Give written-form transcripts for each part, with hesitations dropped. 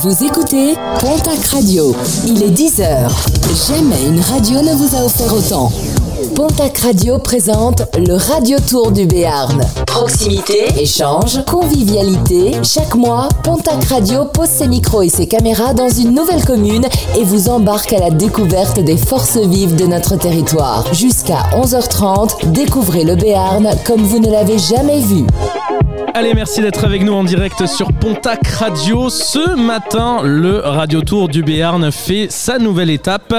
Vous écoutez Pontacq Radio. Il est 10h. Jamais une radio ne vous a offert autant. Pontacq Radio présente le Radio Tour du Béarn. Proximité, échange, convivialité. Chaque mois, Pontacq Radio pose ses micros et ses caméras dans une nouvelle commune et vous embarque à la découverte des forces vives de notre territoire. Jusqu'à 11h30, découvrez le Béarn comme vous ne l'avez jamais vu. Allez, merci d'être avec nous en direct sur Pontacq Radio. Ce matin, le Radio Tour du Béarn fait sa nouvelle étape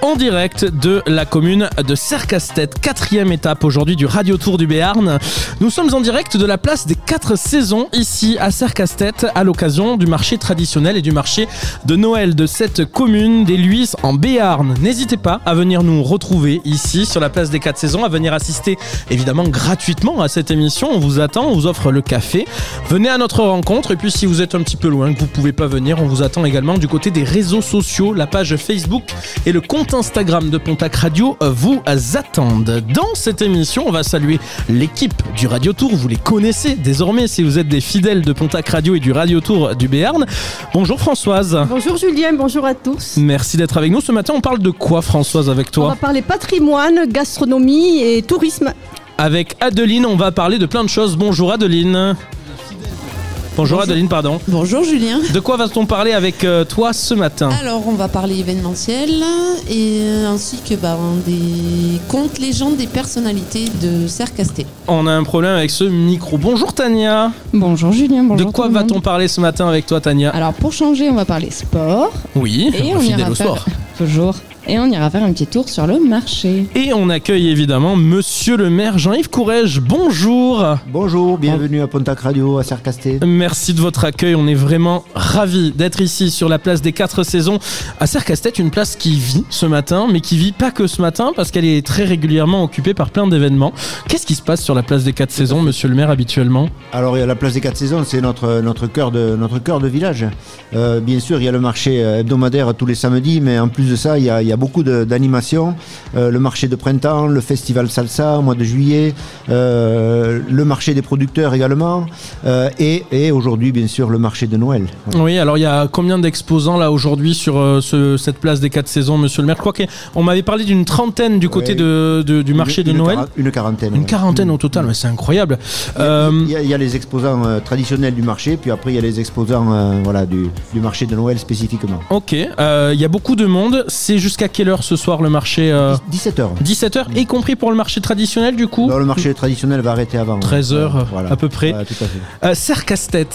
en direct de la commune de Serres-Castet. Quatrième étape aujourd'hui du Radio Tour du Béarn. Nous sommes en direct de la place des 4 saisons ici à Serres-Castet à l'occasion du marché traditionnel et du marché de Noël de cette commune des Luys en Béarn. N'hésitez pas à venir nous retrouver ici sur la place des 4 saisons, à venir assister évidemment gratuitement à cette émission. On vous attend, on vous offre le café. Venez à notre rencontre et puis si vous êtes un petit peu loin, que vous ne pouvez pas venir, on vous attend également du côté des réseaux sociaux. La page Facebook et le compte Instagram de Pontacq Radio vous attendent. Dans cette émission, on va saluer l'équipe du Radio Tour. Vous les connaissez désormais si vous êtes des fidèles de Pontacq Radio et du Radio Tour du Béarn. Bonjour Françoise. Bonjour Julien, bonjour à tous. Merci d'être avec nous. Ce matin, on parle de quoi Françoise avec toi ? On va parler patrimoine, gastronomie et tourisme. Avec Adeline, on va parler de plein de choses. Bonjour Adeline. Bonjour Adeline, pardon. Bonjour Julien. De quoi va-t-on parler avec toi ce matin ? Alors, on va parler événementiel et ainsi que des contes, légendes, des personnalités de Serres-Castet. On a un problème avec ce micro. Bonjour Tania. Bonjour Julien, bonjour. De quoi va-t-on parler ce matin avec toi Tania ? Alors, pour changer, on va parler sport. Oui, et on fidèle au sport. Toujours. Et on ira faire un petit tour sur le marché. Et on accueille évidemment monsieur le maire Jean-Yves Courrèges. Bonjour. Bonjour, bienvenue à Pontacq Radio, à Serres-Castet. Merci de votre accueil, on est vraiment ravis d'être ici sur la place des 4 saisons à Serres-Castet, une place qui vit ce matin, mais qui vit pas que ce matin parce qu'elle est très régulièrement occupée par plein d'événements. Qu'est-ce qui se passe sur la place des 4 saisons, monsieur le maire, habituellement ? Alors, la place des 4 saisons, c'est notre cœur de village. Bien sûr, il y a le marché hebdomadaire tous les samedis, mais en plus de ça, il y a beaucoup d'animations, le marché de printemps, le festival Salsa au mois de juillet, le marché des producteurs également, et aujourd'hui bien sûr le marché de Noël. Voilà. Oui, alors il y a combien d'exposants là aujourd'hui sur cette place des 4 saisons, monsieur le maire ? Je crois qu'on m'avait parlé d'une trentaine du côté du marché de Noël. Une quarantaine au total, mais c'est incroyable. Il y a les exposants traditionnels du marché, puis après il y a les exposants du marché de Noël spécifiquement. Ok, il y a beaucoup de monde, c'est jusqu'à quelle heure ce soir le marché 17h. 17h, y compris pour le marché traditionnel du coup ? Non, le marché traditionnel va arrêter avant. 13h à peu près. Voilà, tout à fait. Serres-Castet,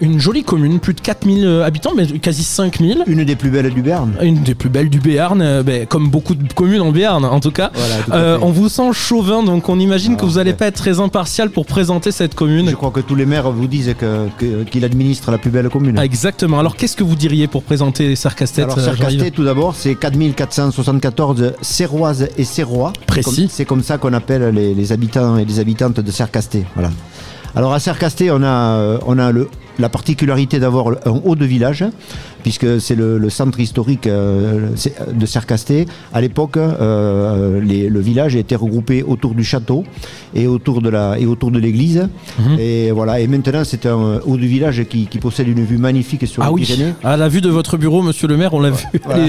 une jolie commune, plus de 4000 habitants, mais quasi 5000. Une des plus belles du Béarn. Une des plus belles du Béarn, comme beaucoup de communes en Béarn en tout cas. Voilà, on vous sent chauvin, donc on imagine que vous n'allez pas être très impartial pour présenter cette commune. Je crois que tous les maires vous disent qu'il administre la plus belle commune. Ah, exactement. Alors qu'est-ce que vous diriez pour présenter Serres-Castet ? Alors Serres-Castet, tout d'abord, c'est 4474 Serroises et Serrois. Précis. C'est comme ça qu'on appelle les habitants et les habitantes de Serres-Castet. Voilà. Alors à Serres-Castet, on a la particularité d'avoir un haut de village, puisque c'est le centre historique de Serres-Castet. À l'époque, le village était regroupé autour du château et autour de l'église. Mmh. Et voilà. Et maintenant, c'est un haut de village qui possède une vue magnifique sur les Pyrénées. Ah oui, à la vue de votre bureau, monsieur le maire, on l'a vu. Voilà.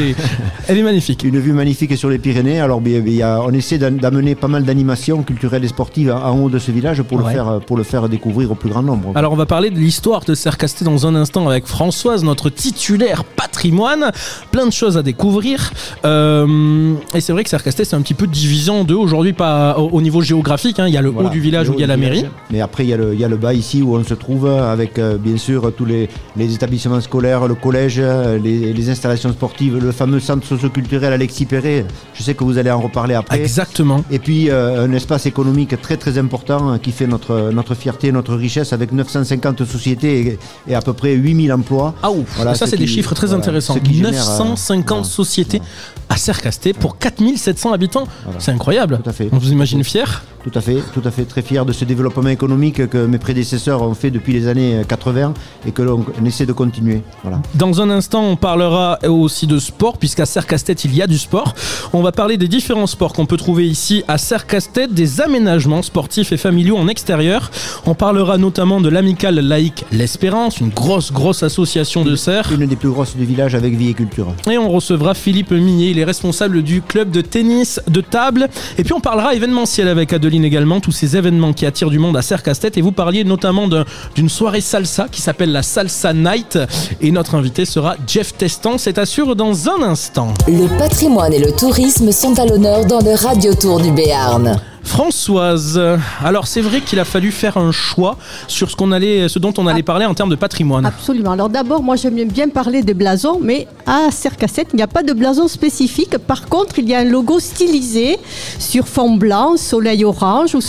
Elle est magnifique. Une vue magnifique sur les Pyrénées. Alors, on essaie d'amener pas mal d'animations culturelles et sportives en haut de ce village pour le faire découvrir au plus grand nombre. Alors, on va parler de l'histoire de Serres-Castet dans un instant avec Françoise, notre titulaire patrimoine, plein de choses à découvrir et c'est vrai que Serres-Castet c'est un petit peu divisé en deux aujourd'hui, pas au niveau géographique, il y a le haut du village où il y a la mairie, mais après il y a le bas ici où on se trouve avec bien sûr tous les établissements scolaires, le collège, les installations sportives, le fameux centre socio-culturel Alexis Perret, je sais que vous allez en reparler après. Exactement. Et puis un espace économique très très important qui fait notre fierté, notre richesse avec 950 sociétés et à peu près 8000 emplois. Ah ouf, voilà, ça c'est des chiffres très intéressants. 950 sociétés à Serres-Castet pour 4700 habitants. Voilà. C'est incroyable. Tout à fait. On vous imagine fier ? Tout à fait, très fier de ce développement économique que mes prédécesseurs ont fait depuis les années 80 et que l'on essaie de continuer. Voilà. Dans un instant, on parlera aussi de sport, puisqu'à Serres-Castet, il y a du sport. On va parler des différents sports qu'on peut trouver ici à Serres-Castet, des aménagements sportifs et familiaux en extérieur. On parlera notamment de l'amicale laïque L'Espérance, une grosse association de Serres. Une des plus grosses du village avec vie et culture. Et on recevra Philippe Milhet, il est responsable du club de tennis de table. Et puis on parlera événementiel avec Adeline également, tous ces événements qui attirent du monde à Serres-Castet. Et vous parliez notamment d'une soirée salsa qui s'appelle la Salsa Night. Et notre invité sera Jeff Testan, c'est à suivre dans un instant. Le patrimoine et le tourisme sont à l'honneur dans le Radio Tour du Béarn. Françoise, alors c'est vrai qu'il a fallu faire un choix sur ce dont on allait parler en termes de patrimoine. Absolument. Alors d'abord, moi j'aime bien parler des blasons, mais à Serres-Castet, il n'y a pas de blason spécifique. Par contre, il y a un logo stylisé sur fond blanc, soleil orange, où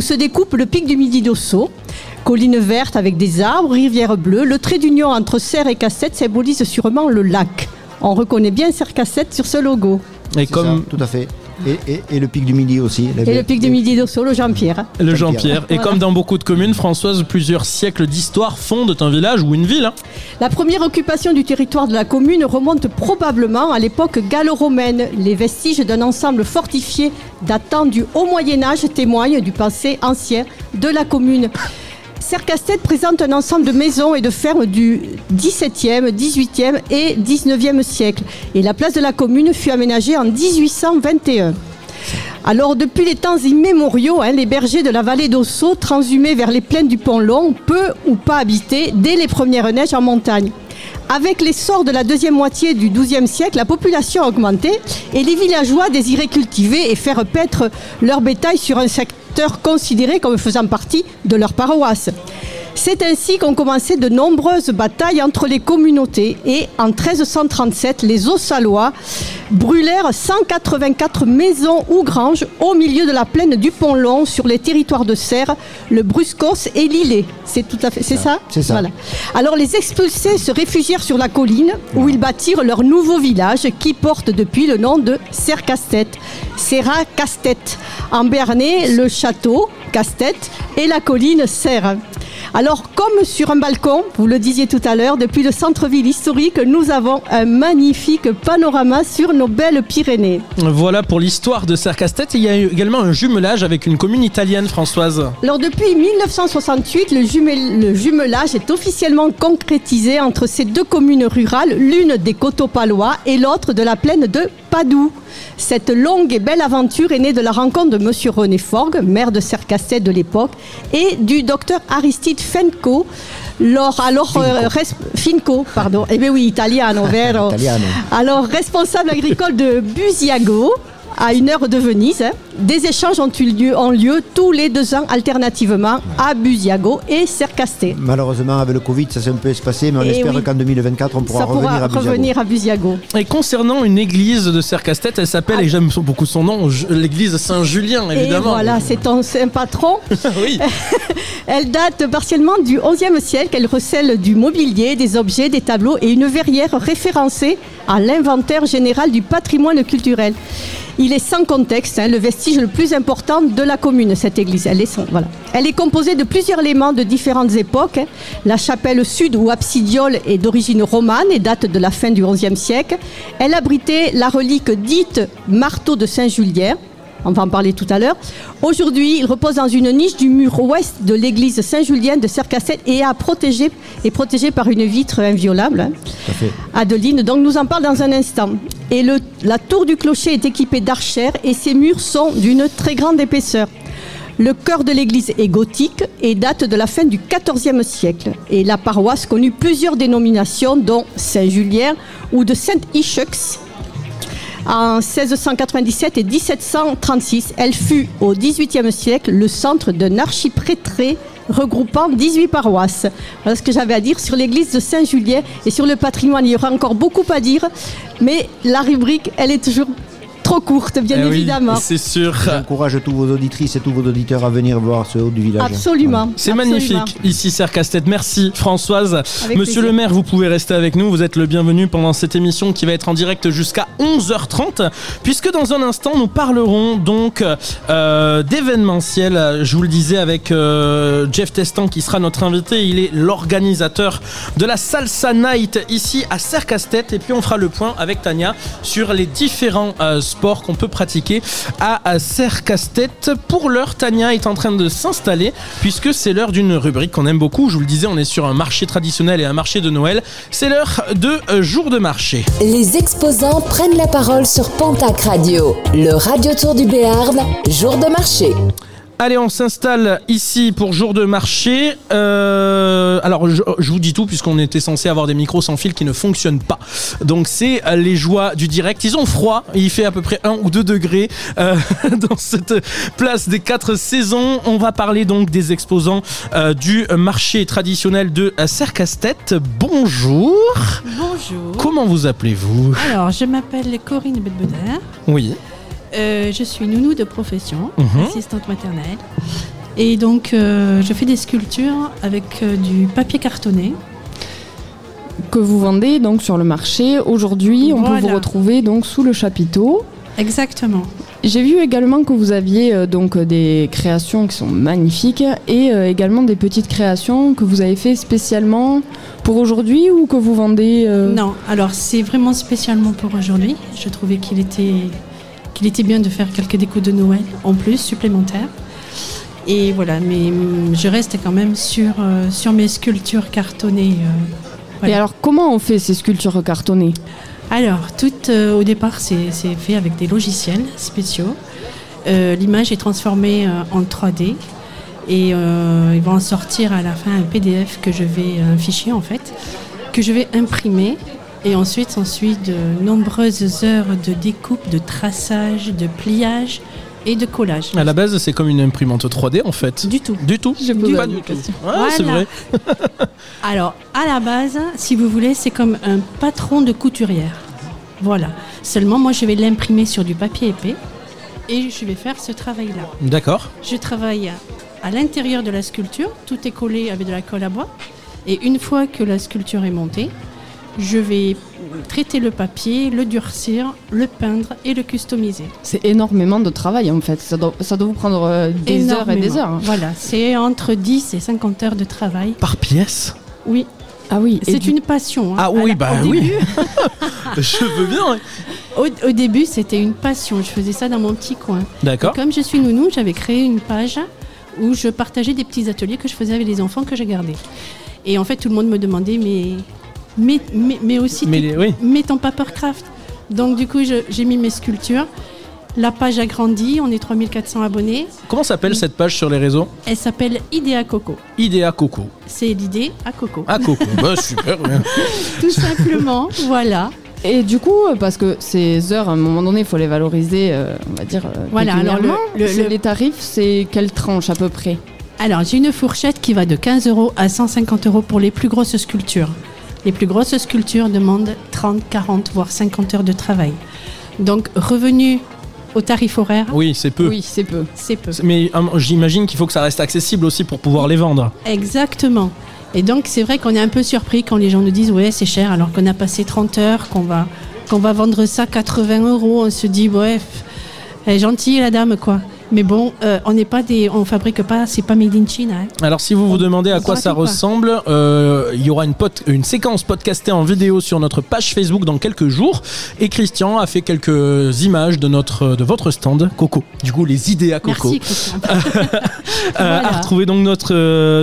se découpe le pic du Midi d'Ossau. Colline verte avec des arbres, rivière bleue. Le trait d'union entre Serres et Castet symbolise sûrement le lac. On reconnaît bien Serres-Castet sur ce logo. Et c'est comme ça, tout à fait. Et le pic du Midi aussi. Et le pic du Midi d'Ossau, le Jean-Pierre. Le Jean-Pierre. Et voilà. Comme dans beaucoup de communes, Françoise, plusieurs siècles d'histoire fondent un village ou une ville. Hein. La première occupation du territoire de la commune remonte probablement à l'époque gallo-romaine. Les vestiges d'un ensemble fortifié datant du Haut Moyen-Âge témoignent du passé ancien de la commune. Serres-Castet présente un ensemble de maisons et de fermes du XVIIe, XVIIIe et XIXe siècle. Et la place de la commune fut aménagée en 1821. Alors depuis les temps immémoriaux, les bergers de la vallée d'Ossau, transhumés vers les plaines du Pont Long, peu ou pas habités dès les premières neiges en montagne. Avec l'essor de la deuxième moitié du XIIe siècle, la population a augmenté et les villageois désiraient cultiver et faire paître leur bétail sur un secteur considérés comme faisant partie de leur paroisse. C'est ainsi qu'ont commencé de nombreuses batailles entre les communautés et en 1337, les Ossalois brûlèrent 184 maisons ou granges au milieu de la plaine du Pont Long sur les territoires de Serres, le Bruscos et l'Îlet. C'est ça. Voilà. Alors les expulsés se réfugièrent sur la colline où ils bâtirent leur nouveau village qui porte depuis le nom de Serres-Castet. Serres-Castet. En béarnais, le château, Castet, et la colline Serres. Alors, comme sur un balcon, vous le disiez tout à l'heure, depuis le centre-ville historique, nous avons un magnifique panorama sur nos belles Pyrénées. Voilà pour l'histoire de Serres-Castet. Il y a également un jumelage avec une commune italienne, Françoise. Alors, depuis 1968, le jumelage est officiellement concrétisé entre ces deux communes rurales, l'une des coteaux palois et l'autre de la plaine de Padoue. Cette longue et belle aventure est née de la rencontre de Monsieur René Forgues, maire de Serres-Castet de l'époque, et du docteur Aristide Finco, alors responsable agricole de Busiago, à une heure de Venise. Des échanges ont eu lieu tous les 2 ans alternativement à Busiago et Serres-Castet. Malheureusement, avec le Covid, ça s'est un peu espacé, mais on espère qu'en 2024, on pourra revenir à Busiago. Et concernant une église de Serres-Castet, elle s'appelle, et j'aime beaucoup son nom, l'église Saint-Julien, évidemment. Et voilà, c'est un patron. Oui. Elle date partiellement du XIe siècle. Elle recèle du mobilier, des objets, des tableaux et une verrière référencée à l'inventaire général du patrimoine culturel. Il est sans contexte le vestige le plus important de la commune, cette église. Elle est composée de plusieurs éléments de différentes époques. La chapelle sud ou absidiole est d'origine romane et date de la fin du XIe siècle. Elle abritait la relique dite marteau de Saint-Julien. On va en parler tout à l'heure. Aujourd'hui, il repose dans une niche du mur ouest de l'église Saint-Julien de Serres-Castet et est protégé par une vitre inviolable. Tout à fait. Adeline, donc nous en parle dans un instant. Et la tour du clocher est équipée d'archères et ses murs sont d'une très grande épaisseur. Le cœur de l'église est gothique et date de la fin du XIVe siècle. Et la paroisse connut plusieurs dénominations, dont Saint-Julien ou de Saint-Icheux. En 1697 et 1736, elle fut au XVIIIe siècle le centre d'un archiprêtré regroupant 18 paroisses. Voilà ce que j'avais à dire sur l'église de Saint-Julien et sur le patrimoine. Il y aura encore beaucoup à dire, mais la rubrique, elle est toujours trop courte, bien évidemment. C'est sûr. J'encourage tous vos auditrices et tous vos auditeurs à venir voir ce haut du village. Absolument. Ouais. C'est magnifique, ici Serres-Castet. Merci Françoise. Avec Monsieur plaisir. Le maire, vous pouvez rester avec nous. Vous êtes le bienvenu pendant cette émission qui va être en direct jusqu'à 11h30, puisque dans un instant, nous parlerons donc d'événementiel. Je vous le disais avec Jeff Testan qui sera notre invité. Il est l'organisateur de la Salsa Night ici à Serres-Castet. Et puis on fera le point avec Tania sur les différents sports qu'on peut pratiquer à Serres-Castet. Pour l'heure, Tania est en train de s'installer puisque c'est l'heure d'une rubrique qu'on aime beaucoup. Je vous le disais, on est sur un marché traditionnel et un marché de Noël. C'est l'heure de jour de marché. Les exposants prennent la parole sur Pontacq Radio. Le Radio Tour du Béarn, jour de marché. Allez, on s'installe ici pour jour de marché. Alors, je vous dis tout puisqu'on était censé avoir des micros sans fil qui ne fonctionnent pas. Donc, c'est les joies du direct. Ils ont froid. Il fait à peu près 1 ou 2 degrés dans cette place des 4 saisons. On va parler donc des exposants du marché traditionnel de Serres-Castet. Bonjour. Bonjour. Comment vous appelez-vous ? Alors, je m'appelle Corinne Belvédère. Oui. Je suis nounou de profession, assistante maternelle. Et donc, je fais des sculptures avec du papier cartonné. Que vous vendez donc sur le marché. Aujourd'hui, on peut vous retrouver donc sous le chapiteau. Exactement. J'ai vu également que vous aviez donc des créations qui sont magnifiques et également des petites créations que vous avez fait spécialement pour aujourd'hui ou que vous vendez Non, alors c'est vraiment spécialement pour aujourd'hui. Je trouvais qu'il était bien de faire quelques décos de Noël en plus, supplémentaires. Et voilà, mais je reste quand même sur mes sculptures cartonnées. Voilà. Et alors, comment on fait ces sculptures cartonnées ? Alors, au départ, c'est fait avec des logiciels spéciaux. L'image est transformée en 3D et il va en sortir à la fin un PDF que je vais, un fichier en fait, que je vais imprimer. Et ensuite, s'en suit de nombreuses heures de découpe, de traçage, de pliage et de collage. À la base, c'est comme une imprimante 3D en fait. Du tout. Pas du tout. Ah, voilà. C'est vrai. Alors, à la base, si vous voulez, c'est comme un patron de couturière. Voilà. Seulement, moi, je vais l'imprimer sur du papier épais et je vais faire ce travail-là. D'accord. Je travaille à l'intérieur de la sculpture. Tout est collé avec de la colle à bois. Et une fois que la sculpture est montée, je vais traiter le papier, le durcir, le peindre et le customiser. C'est énormément de travail en fait. Ça doit vous prendre des heures et des heures. Voilà, c'est entre 10 et 50 heures de travail. Par pièce ? Oui. Ah oui. C'est une passion. Hein. Ah oui, oui. Je veux bien. Au début, c'était une passion. Je faisais ça dans mon petit coin. D'accord. Et comme je suis nounou, j'avais créé une page où je partageais des petits ateliers que je faisais avec les enfants que j'ai gardés. Et en fait, tout le monde me demandait mais ton papercraft. Donc du coup j'ai mis mes sculptures. La page a grandi, on est 3400 abonnés. Comment s'appelle cette page sur les réseaux ? Elle s'appelle Idea Coco. Idea Coco. C'est l'idée à Coco. À Coco, bah super. Tout simplement, voilà. Et du coup, parce que ces heures, à un moment donné, il faut les valoriser, on va dire. Voilà, alors les tarifs, c'est quelle tranche à peu près ? Alors j'ai une fourchette qui va de 15 euros à 150 euros pour les plus grosses sculptures. Les plus grosses sculptures demandent 30, 40, voire 50 heures de travail. Donc, revenu au tarif horaire... Oui, c'est peu. Mais j'imagine qu'il faut que ça reste accessible aussi pour pouvoir les vendre. Exactement. Et donc, c'est vrai qu'on est un peu surpris quand les gens nous disent « Ouais, c'est cher, alors qu'on a passé 30 heures, qu'on va vendre ça 80 euros. » On se dit « Ouais, elle est gentille la dame, quoi. » Mais bon, on fabrique pas, c'est pas made in China. Hein. Alors si vous vous demandez à quoi ça ressemble, il y aura une séquence podcastée en vidéo sur notre page Facebook dans quelques jours. Et Christian a fait quelques images de votre stand Coco. Du coup, les idées à Coco. Merci Christian. Voilà. À retrouver donc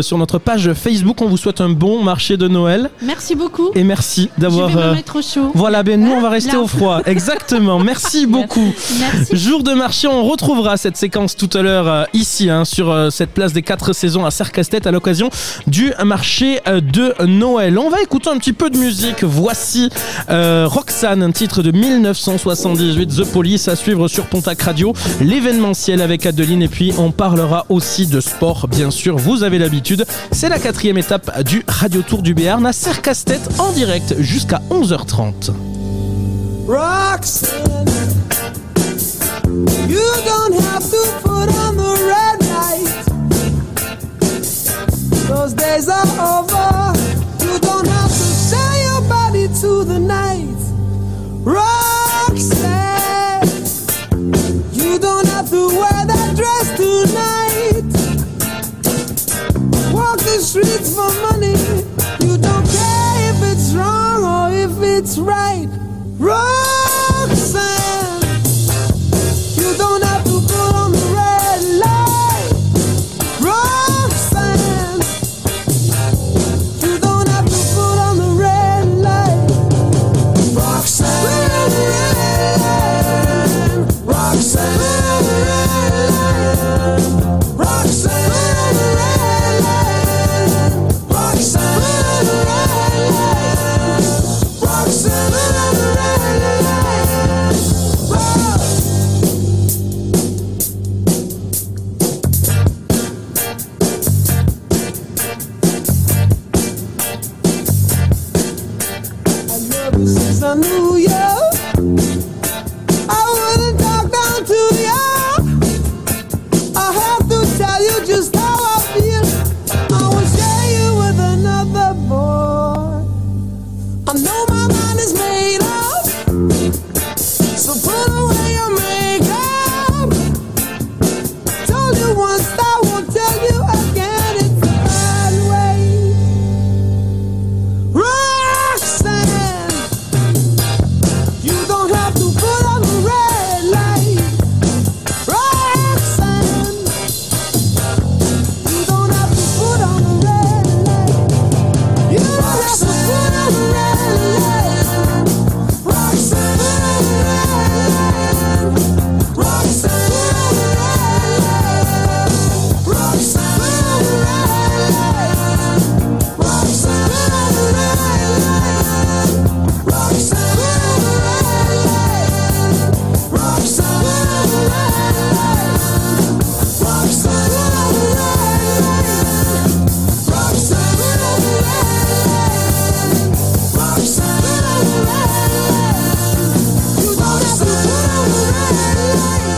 sur notre page Facebook. On vous souhaite un bon marché de Noël. Merci beaucoup. Et merci d'avoir. Je vais me mettre au chaud. Voilà, nous on va rester au froid. Exactement. Merci beaucoup. Merci. Jour de marché, on retrouvera cette séquence tout à l'heure ici sur cette place des 4 saisons à Serres-Castet à l'occasion du marché de Noël. On va écouter un petit peu de musique. Voici Roxane, un titre de 1978, The Police, à suivre sur Pontacq Radio, l'événementiel avec Adeline, et puis on parlera aussi de sport bien sûr, vous avez l'habitude, c'est la 4e étape du Radio Tour du Béarn à Serres-Castet en direct jusqu'à 11h30. Roxane. You don't have to put on the red light. Those days are over. You don't have to sell your body to the night. Roxanne, you don't have to wear that dress tonight. Walk the streets for money. You don't care if it's wrong or if it's right. Roxanne.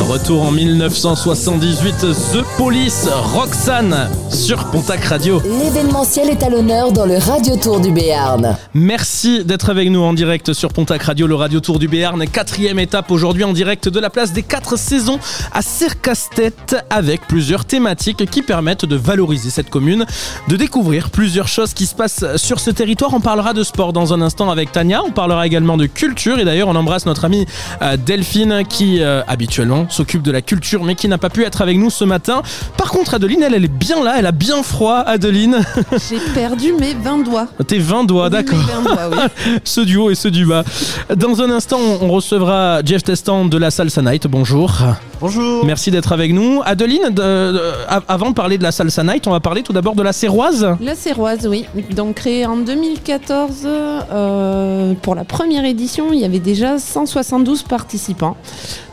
Retour en 1978, The Police, Roxanne, sur Pontacq Radio. L'événementiel est à l'honneur dans le Radio Tour du Béarn. Merci d'être avec nous en direct sur Pontacq Radio, le Radio Tour du Béarn. 4e étape aujourd'hui en direct de la place des 4 saisons à Serres-Castet, avec plusieurs thématiques qui permettent de valoriser cette commune, de découvrir plusieurs choses qui se passent sur ce territoire. On parlera de sport dans un instant avec Tania, on parlera également de culture et d'ailleurs on embrasse notre amie Delphine qui habituellement s'occupe de la culture mais qui n'a pas pu être avec nous ce matin. Par contre Adeline, elle est bien là, elle a bien froid. Adeline, j'ai perdu mes 20 doigts. Tes 20 doigts, d'accord. Mes 20 doigts, oui. Ceux du haut et ceux du bas. Dans un instant, on recevra Jeff Testan de la Salsa Night. Bonjour. Bonjour. Merci d'être avec nous. Adeline, avant de parler de la Salsa Night, on va parler tout d'abord de la Serroise. La Serroise, oui. Donc créée en 2014 pour la première édition, il y avait déjà 172 participants.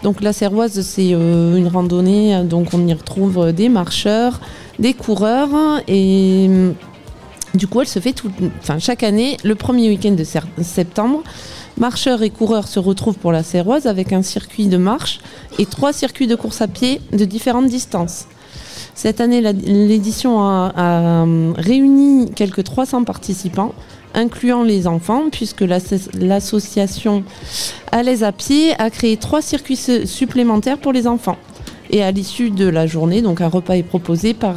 Donc la Serroise, c'est une randonnée, donc on y retrouve des marcheurs, des coureurs et du coup elle se fait chaque année le premier week-end de septembre. Marcheurs et coureurs se retrouvent pour la Serroise avec un circuit de marche et 3 circuits de course à pied de différentes distances. Cette année, l'édition a réuni quelques 300 participants, incluant les enfants, puisque l'association À l'aise à pied a créé 3 circuits supplémentaires pour les enfants. Et à l'issue de la journée, donc un repas est proposé par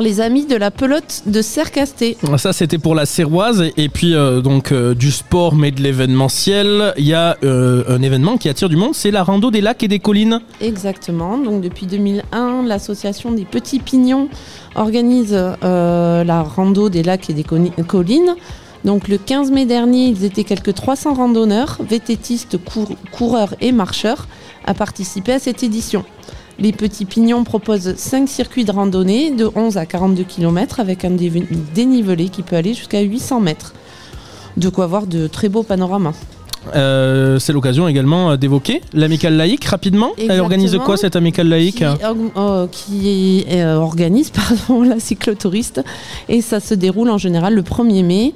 les amis de la pelote de Serres-Castet. Ça, c'était pour la Serroise. Et puis, du sport, mais de l'événementiel. Il y a un événement qui attire du monde, c'est la rando des lacs et des collines. Exactement. Donc, depuis 2001, l'association des Petits Pignons organise la rando des lacs et des collines. Donc, le 15 mai dernier, ils étaient quelques 300 randonneurs, vététistes, coureurs et marcheurs à participer à cette édition. Les Petits Pignons proposent 5 circuits de randonnée de 11 à 42 km avec un dénivelé qui peut aller jusqu'à 800 mètres. De quoi voir de très beaux panoramas. C'est l'occasion également d'évoquer l'Amicale Laïque rapidement. Exactement. Elle organise quoi, cette Amicale Laïque qui organise la cyclotouriste, et ça se déroule en général le 1er mai.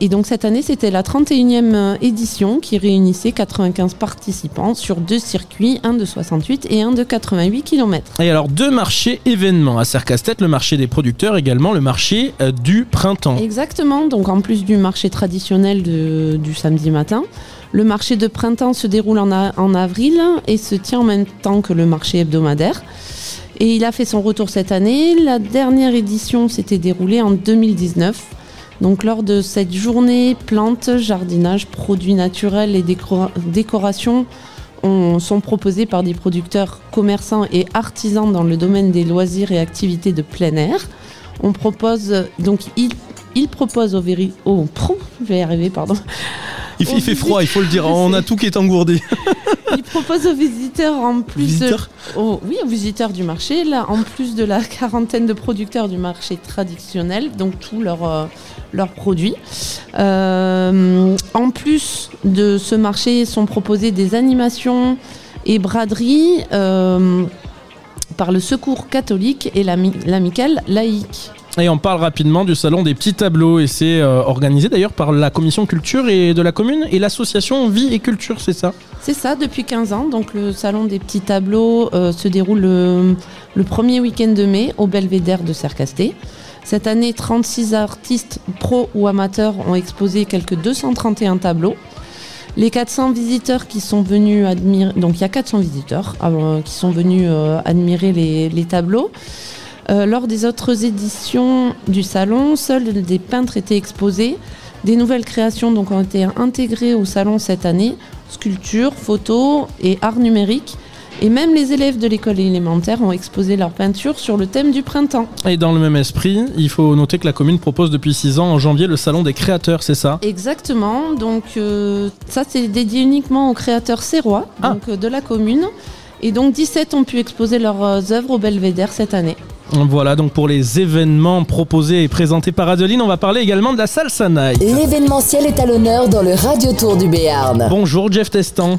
Et donc cette année, c'était la 31e édition qui réunissait 95 participants sur deux circuits, un de 68 et un de 88 km. Et alors, deux marchés événements à Serres-Castet, le marché des producteurs, également le marché du printemps. Exactement, donc en plus du marché traditionnel du samedi matin, le marché de printemps se déroule en avril et se tient en même temps que le marché hebdomadaire. Et il a fait son retour cette année. La dernière édition s'était déroulée en 2019. Donc lors de cette journée, plantes, jardinage, produits naturels et décorations sont proposés par des producteurs, commerçants et artisans dans le domaine des loisirs et activités de plein air. On propose donc il fait froid, il faut le dire, on a tout qui est engourdi. Il propose aux visiteurs aux visiteurs du marché, là, en plus de la quarantaine de producteurs du marché traditionnel, donc tous leurs produits. En plus de ce marché, sont proposées des animations et braderies par le Secours catholique et l'Amicale laïque. Et on parle rapidement du salon des petits tableaux, et c'est organisé d'ailleurs par la commission culture et de la commune et l'association Vie et Culture, c'est ça ? C'est ça, depuis 15 ans. Donc le salon des petits tableaux se déroule le premier week-end de mai au Belvédère de Serres-Castet. Cette année, 36 artistes pro ou amateurs ont exposé quelques 231 tableaux. Les 400 visiteurs qui sont venus admirer, donc il y a 400 visiteurs qui sont venus admirer les tableaux. Lors des autres éditions du salon, seuls des peintres étaient exposés. Des nouvelles créations donc, ont été intégrées au salon cette année. Sculptures, photos et arts numériques. Et même les élèves de l'école élémentaire ont exposé leurs peintures sur le thème du printemps. Et dans le même esprit, il faut noter que la commune propose depuis 6 ans en janvier le salon des créateurs, c'est ça ? Exactement. Donc ça, c'est dédié uniquement aux créateurs serrois de la commune. Et donc 17 ont pu exposer leurs œuvres au Belvédère cette année. Voilà, donc pour les événements proposés et présentés par Adeline, on va parler également de la Salsa Night. L'événementiel est à l'honneur dans le Radio Tour du Béarn. Bonjour Jeff Testan.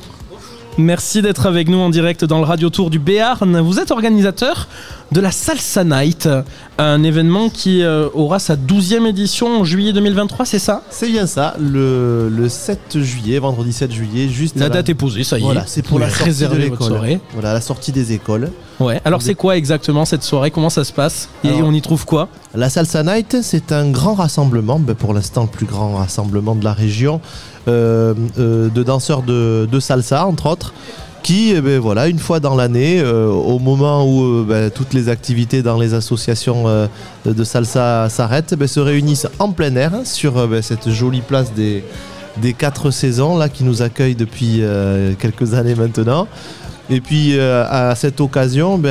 Merci d'être avec nous en direct dans le Radio Tour du Béarn. Vous êtes organisateur de la Salsa Night, un événement qui aura sa 12e édition en juillet 2023, c'est ça ? C'est bien ça, le 7 juillet, vendredi 7 juillet, juste la date est posée, ça y est. Voilà, c'est pour la sortie de l'école. Voilà, la sortie des écoles. Ouais, alors c'est quoi exactement cette soirée ? Comment ça se passe ? Et alors, on y trouve quoi ? La Salsa Night, c'est un grand rassemblement, pour l'instant le plus grand rassemblement de la région, de danseurs de salsa entre autres, qui une fois dans l'année, au moment où toutes les activités dans les associations de salsa s'arrêtent, se réunissent en plein air sur cette jolie place des 4 saisons là, qui nous accueille depuis quelques années maintenant. Et puis à cette occasion,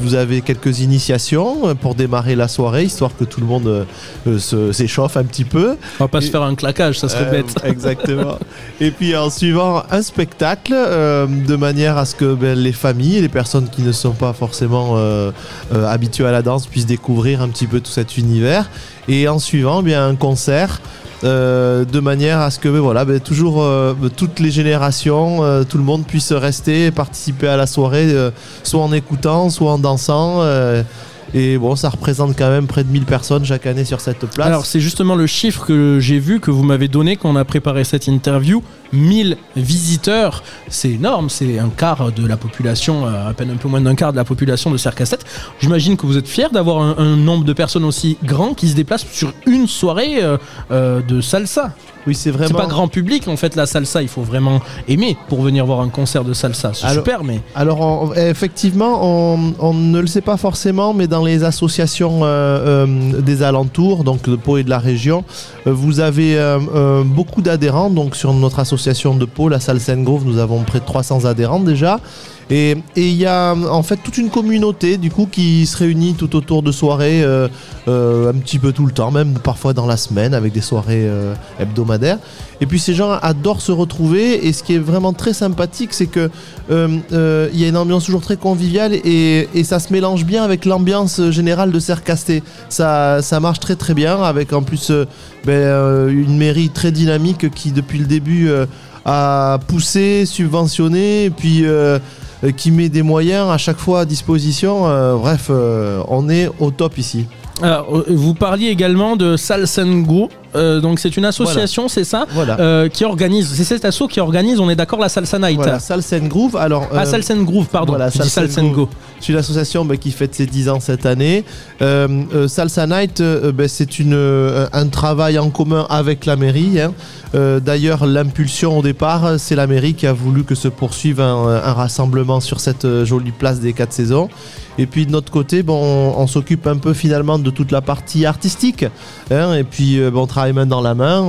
vous avez quelques initiations pour démarrer la soirée, histoire que tout le monde s'échauffe un petit peu. On va pas se faire un claquage, ça serait bête. Exactement. Et puis en suivant un spectacle, de manière à ce que les familles et les personnes qui ne sont pas forcément habituées à la danse puissent découvrir un petit peu tout cet univers. Et en suivant un concert. De manière à ce que toujours toutes les générations, tout le monde puisse rester et participer à la soirée, soit en écoutant, soit en dansant. Et bon, ça représente quand même près de 1000 personnes chaque année sur cette place. Alors c'est justement le chiffre que j'ai vu, que vous m'avez donné quand on a préparé cette interview, 1000 visiteurs, c'est énorme, c'est un quart de la population, à peine un peu moins d'un quart de la population de Serres-Castet. J'imagine que vous êtes fiers d'avoir un nombre de personnes aussi grand qui se déplacent sur une soirée de salsa. Oui, c'est vraiment. C'est pas grand public en fait la salsa, il faut vraiment aimer pour venir voir un concert de salsa, c'est super mais. Alors effectivement, on ne le sait pas forcément, mais dans les associations des alentours, donc de Pau et de la région, vous avez beaucoup d'adhérents, donc sur notre association de Pau, la Salsa'n'Groove, nous avons près de 300 adhérents déjà. Et il y a en fait toute une communauté du coup qui se réunit tout autour de soirées un petit peu tout le temps, même parfois dans la semaine avec des soirées hebdomadaires. Et puis ces gens adorent se retrouver, et ce qui est vraiment très sympathique, c'est que y a une ambiance toujours très conviviale, et ça se mélange bien avec l'ambiance générale de Serres-Castet. Ça marche très très bien, avec en plus une mairie très dynamique qui depuis le début a poussé, subventionné, et puis qui met des moyens à chaque fois à disposition. On est au top ici. Alors, vous parliez également de Salsa'n'Groove. Donc c'est une association, voilà. C'est ça, voilà. Qui organise, c'est cet asso qui organise, on est d'accord, la Salsa Night. Voilà, Salsa'n'Groove. Alors, Salsa'n'Groove, pardon, voilà, Salsa'n'Groove. C'est une association qui fête ses 10 ans cette année. Salsa Night, c'est un travail en commun avec la mairie. D'ailleurs, l'impulsion au départ, c'est la mairie qui a voulu que se poursuive un rassemblement sur cette jolie place des 4 saisons. Et puis de notre côté, on s'occupe un peu finalement de toute la partie artistique. Et puis on travaille main dans la main,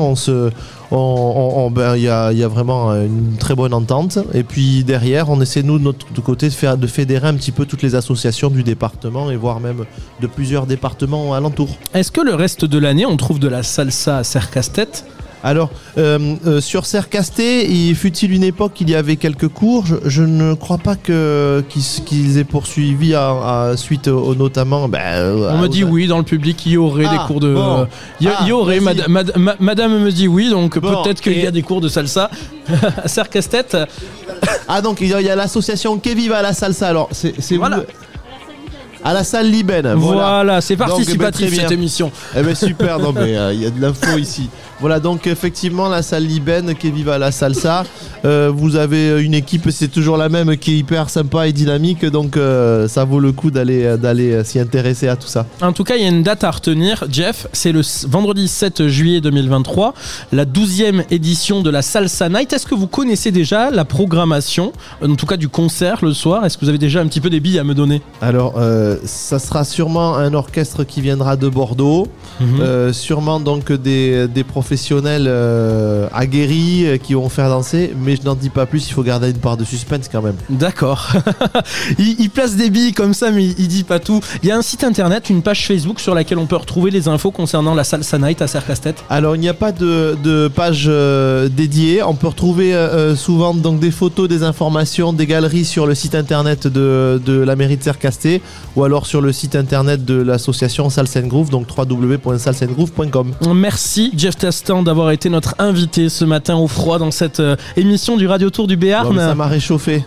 y a vraiment une très bonne entente. Et puis derrière, on essaie nous de notre côté de fédérer un petit peu toutes les associations du département, et voire même de plusieurs départements alentours. Est-ce que le reste de l'année, on trouve de la salsa à Serres-Castet ? Alors, sur Serres-Castet, il fut-il une époque il y avait quelques cours. Je ne crois pas qu'ils aient poursuivi suite au notamment... on me dit oui, dans le public, il y aurait des cours de... Bon. Il y aurait, madame me dit oui, donc peut-être qu'il y a des cours de salsa. Serres-Castet. Donc il y a l'association Qui vive à la salsa. Alors, c'est voilà. Vous... à la salle Libène. Voilà, c'est participatif cette émission. Super, y a de l'info ici. Voilà, donc effectivement, la salle Libène qui est vive à la salsa. Vous avez une équipe, c'est toujours la même, qui est hyper sympa et dynamique. Donc ça vaut le coup d'aller s'y intéresser à tout ça. En tout cas, il y a une date à retenir, Jeff. C'est le vendredi 7 juillet 2023, la 12e édition de la Salsa Night. Est-ce que vous connaissez déjà la programmation, en tout cas du concert le soir? Est-ce que vous avez déjà un petit peu des billes à me donner? Alors, ça sera sûrement un orchestre qui viendra de Bordeaux, sûrement donc des professionnels aguerris qui vont faire danser, mais je n'en dis pas plus, il faut garder une part de suspense quand même. D'accord. il place des billes comme ça, mais il dit pas tout. Il y a un site internet, une page Facebook sur laquelle on peut retrouver les infos concernant la Salsa Night à Serres-Castet. Alors il n'y a pas de page dédiée, on peut retrouver souvent donc des photos, des informations, des galeries sur le site internet de la mairie de Serres-Castet, ou alors sur le site internet de l'association Salsa'n'Groove, donc www.salsa'n'groove.com. Merci Jeff Testan d'avoir été notre invité ce matin au froid dans cette émission du Radio Tour du Béarn. Ça m'a réchauffé.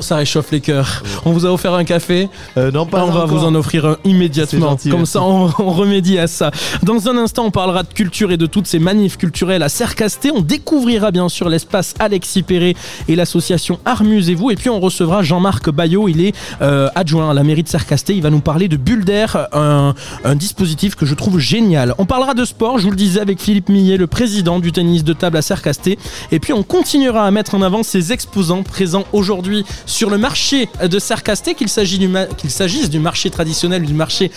Ça réchauffe les cœurs. Oui. On vous a offert un café. Non, pas on va encore. Vous en offrir un immédiatement. Gentil, comme ça, on remédie à ça. Dans un instant, on parlera de culture et de toutes ces manifs culturelles à Serres-Castet. On découvrira bien sûr l'espace Alexis Perret et l'association Art'Musez-vous. Et puis, on recevra Jean-Marc Bayaut. Il est adjoint à la mairie de Serres-Castet. Il va nous parler de Bulles d'Air, un dispositif que je trouve génial. On parlera de sport, je vous le disais, avec Philippe Milhet, le président du tennis de table à Serres-Castet. Et puis, on continuera à mettre en avant ces exposants présents aujourd'hui sur le marché de Serres-Castet, qu'il s'agisse du marché traditionnel ou du marché